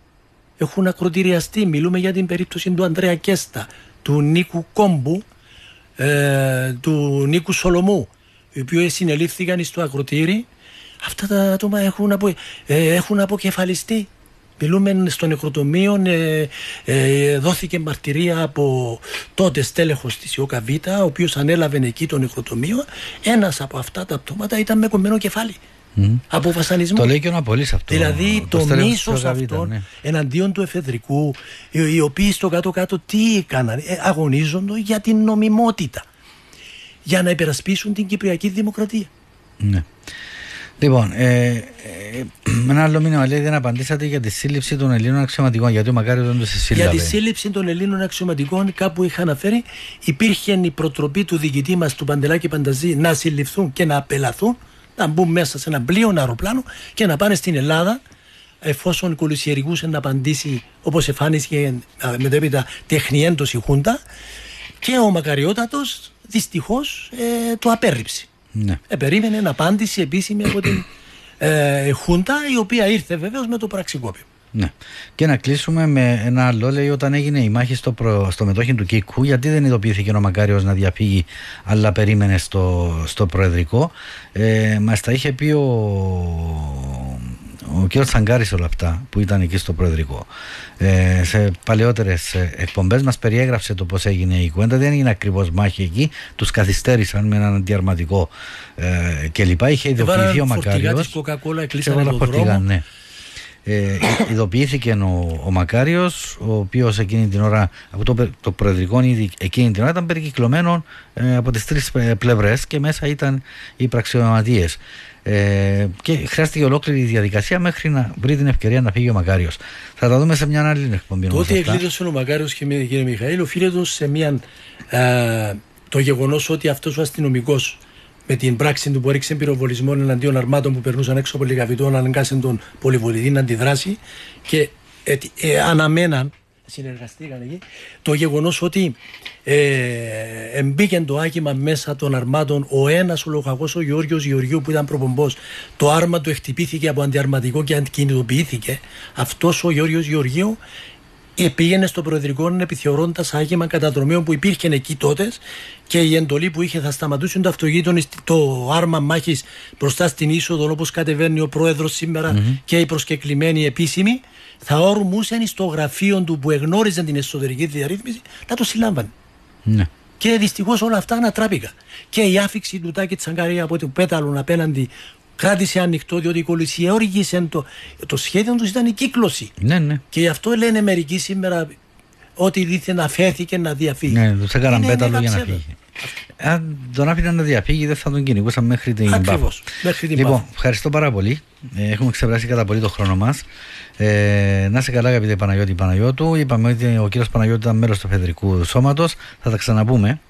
Έχουν ακροτηριαστεί. Μιλούμε για την περίπτωση του Ανδρέα Κέστα, του Νίκου Κόμπου, ε, του Νίκου Σολωμού, οι οποίοι συνελήφθηκαν στο ακροτήρι. Αυτά τα άτομα έχουν, απο, ε, έχουν αποκεφαλιστεί. Μιλούμε στο νεκροτομείο, ε, ε, δόθηκε μαρτυρία από τότε στέλεχος της ΕΟΚΑ Β, ο οποίος ανέλαβε εκεί το νεκροτομείο. Ένας από αυτά τα πτώματα ήταν με κομμένο κεφάλι. Mm. Από βασανισμό. Το λέει και ο Ναπολής αυτό. Δηλαδή το, το μίσος αυτών, ναι, εναντίον του εφεδρικού, οι οποίοι στο κάτω-κάτω τι έκαναν, αγωνίζονται για την νομιμότητα, για να υπερασπίσουν την Κυπριακή Δημοκρατία. Ναι. Λοιπόν, ε, ε, ένα άλλο μήνυμα λέει, δεν απαντήσατε για τη σύλληψη των Ελλήνων αξιωματικών. Γιατί ο Μακάριος δεν τους σύλλαβε. Για τη σύλληψη των Ελλήνων αξιωματικών, κάπου είχα αναφέρει, υπήρχε η προτροπή του διοικητή μας, του Παντελάκη Μανταζή, να συλληφθούν και να απελαθούν, να μπουν μέσα σε ένα πλοίο, ένα αεροπλάνο και να πάνε στην Ελλάδα, εφόσον κολυσιεργούσε να απαντήσει, όπως εφάνισε μετέπειτα τεχνιέντος η Χούντα, και ο Μακαριότατος δυστυχώς ε, το απέρριψε. Ναι. Ε, περίμενε να απάντηση επίσημη από την ε, Χούντα, η οποία ήρθε βεβαίως με το πραξικόπημα. Ναι. Και να κλείσουμε με ένα άλλο. Λέει, όταν έγινε η μάχη στο, προ... στο μετόχι του Κίκου, γιατί δεν ειδοποιήθηκε ο Μακάριος να διαφύγει, αλλά περίμενε στο, στο Προεδρικό. Ε, μας τα είχε πει ο, ο κ. Τσαγκάρης όλα αυτά που ήταν εκεί στο Προεδρικό. Ε, σε παλαιότερες εκπομπές μας περιέγραψε το πώς έγινε η κουέντα. Δεν έγινε ακριβώς μάχη εκεί. Τους καθυστέρησαν με έναν αντιαρματικό ε, κλπ. Είχε ειδοποιηθεί ο Μακάριος. Ε, ειδοποιήθηκε ο, ο Μακάριος, ο οποίος εκείνη την ώρα, από το, το προεδρικό ήδη εκείνη την ώρα ήταν περικυκλωμένο ε, από τις τρεις ε, πλευρές και μέσα ήταν οι πραξιωματίες. Ε, και χρειάστηκε ολόκληρη η διαδικασία μέχρι να βρει την ευκαιρία να φύγει ο Μακάριος. Θα τα δούμε σε μια άλλη εκπομπή. Το ότι εκδήλωσε ο Μακάριος και με κύριε Μιχαήλ, οφείλεται σε μια, ε, το γεγονός ότι αυτός ο αστυνομικός, με την πράξη του που έριξε πυροβολισμών εναντίον αρμάτων που περνούσαν έξω από Λιγαβητών, αναγκάσαν τον πολυβολητή να αντιδράσει και ε, ε, αναμέναν, συνεργαστήκαν εκεί, το γεγονός ότι ε, εμπήκε το άκυμα μέσα των αρμάτων. Ο ένας ο λογαγός, ο Γιώργιος Γεωργίου, που ήταν προπομπός, το άρμα του εκτυπήθηκε από αντιαρματικό και αντικινητοποιήθηκε. Αυτός ο Γιώργιος Γεωργίου πήγαινε στο Προεδρικό επιθεωρώντας άγημα καταδρομίων που υπήρχαν εκεί τότε και η εντολή που είχε θα σταματούσαν το αυτογείτονο, το άρμα μάχης μπροστά στην είσοδο όπως κατεβαίνει ο Πρόεδρος σήμερα mm-hmm. και οι προσκεκλημένοι επίσημοι, θα ορμούσαν στο γραφείο του που εγνώριζαν την εσωτερική διαρρύθμιση να το συλλάμβανε. Ναι. Και δυστυχώς όλα αυτά ανατράπηκαν. Και η άφηξη του Τάκη Τσαγκάρη από το πέταλον απέναντι κράτησε ανοιχτό, διότι η Κολυσία όργησε το, το σχέδιο του ήταν η κύκλωση. Ναι, ναι. Και γι' αυτό λένε μερικοί σήμερα ότι δίθεν αφέθηκε να διαφύγει. Ναι, του έκαναν πέταλο για να φύγει. Αν τον άφηναν να διαφύγει, δεν θα τον κυνηγούσαν μέχρι την Πάφο. Ακριβώς. Μέχρι την λοιπόν, Πάφο. Ευχαριστώ πάρα πολύ. Έχουμε ξεπεράσει κατά πολύ το χρόνο μας. Ε, να σε καλά, αγαπητέ Παναγιώτη Παναγιώτου. Είπαμε ότι ο κύριος Παναγιώτη ήταν μέλος του Εφεδρικού Σώματος. Θα τα ξαναπούμε.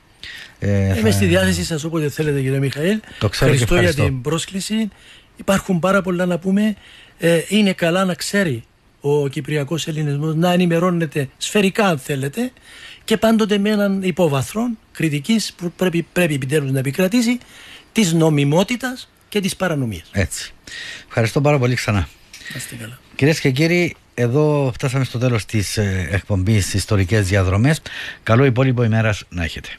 Ε, θα... Είμαι στη διάθεσή σας όποτε θέλετε, κύριε Μιχαήλ. Το ξέρω, ευχαριστώ, ευχαριστώ για την πρόσκληση. Υπάρχουν πάρα πολλά να πούμε. Ε, είναι καλά να ξέρει ο Κυπριακός Ελληνισμός να ενημερώνεται σφαιρικά, αν θέλετε, και πάντοτε με έναν υπόβαθρο κριτικής που πρέπει, πρέπει επιτέλους να επικρατήσει, της νομιμότητας και της παρανομίας. Έτσι. Ευχαριστώ πάρα πολύ ξανά. Κυρίες και κύριοι, εδώ φτάσαμε στο τέλος της εκπομπής Ιστορικές Διαδρομές. Καλό υπόλοιπο ημέρας να έχετε.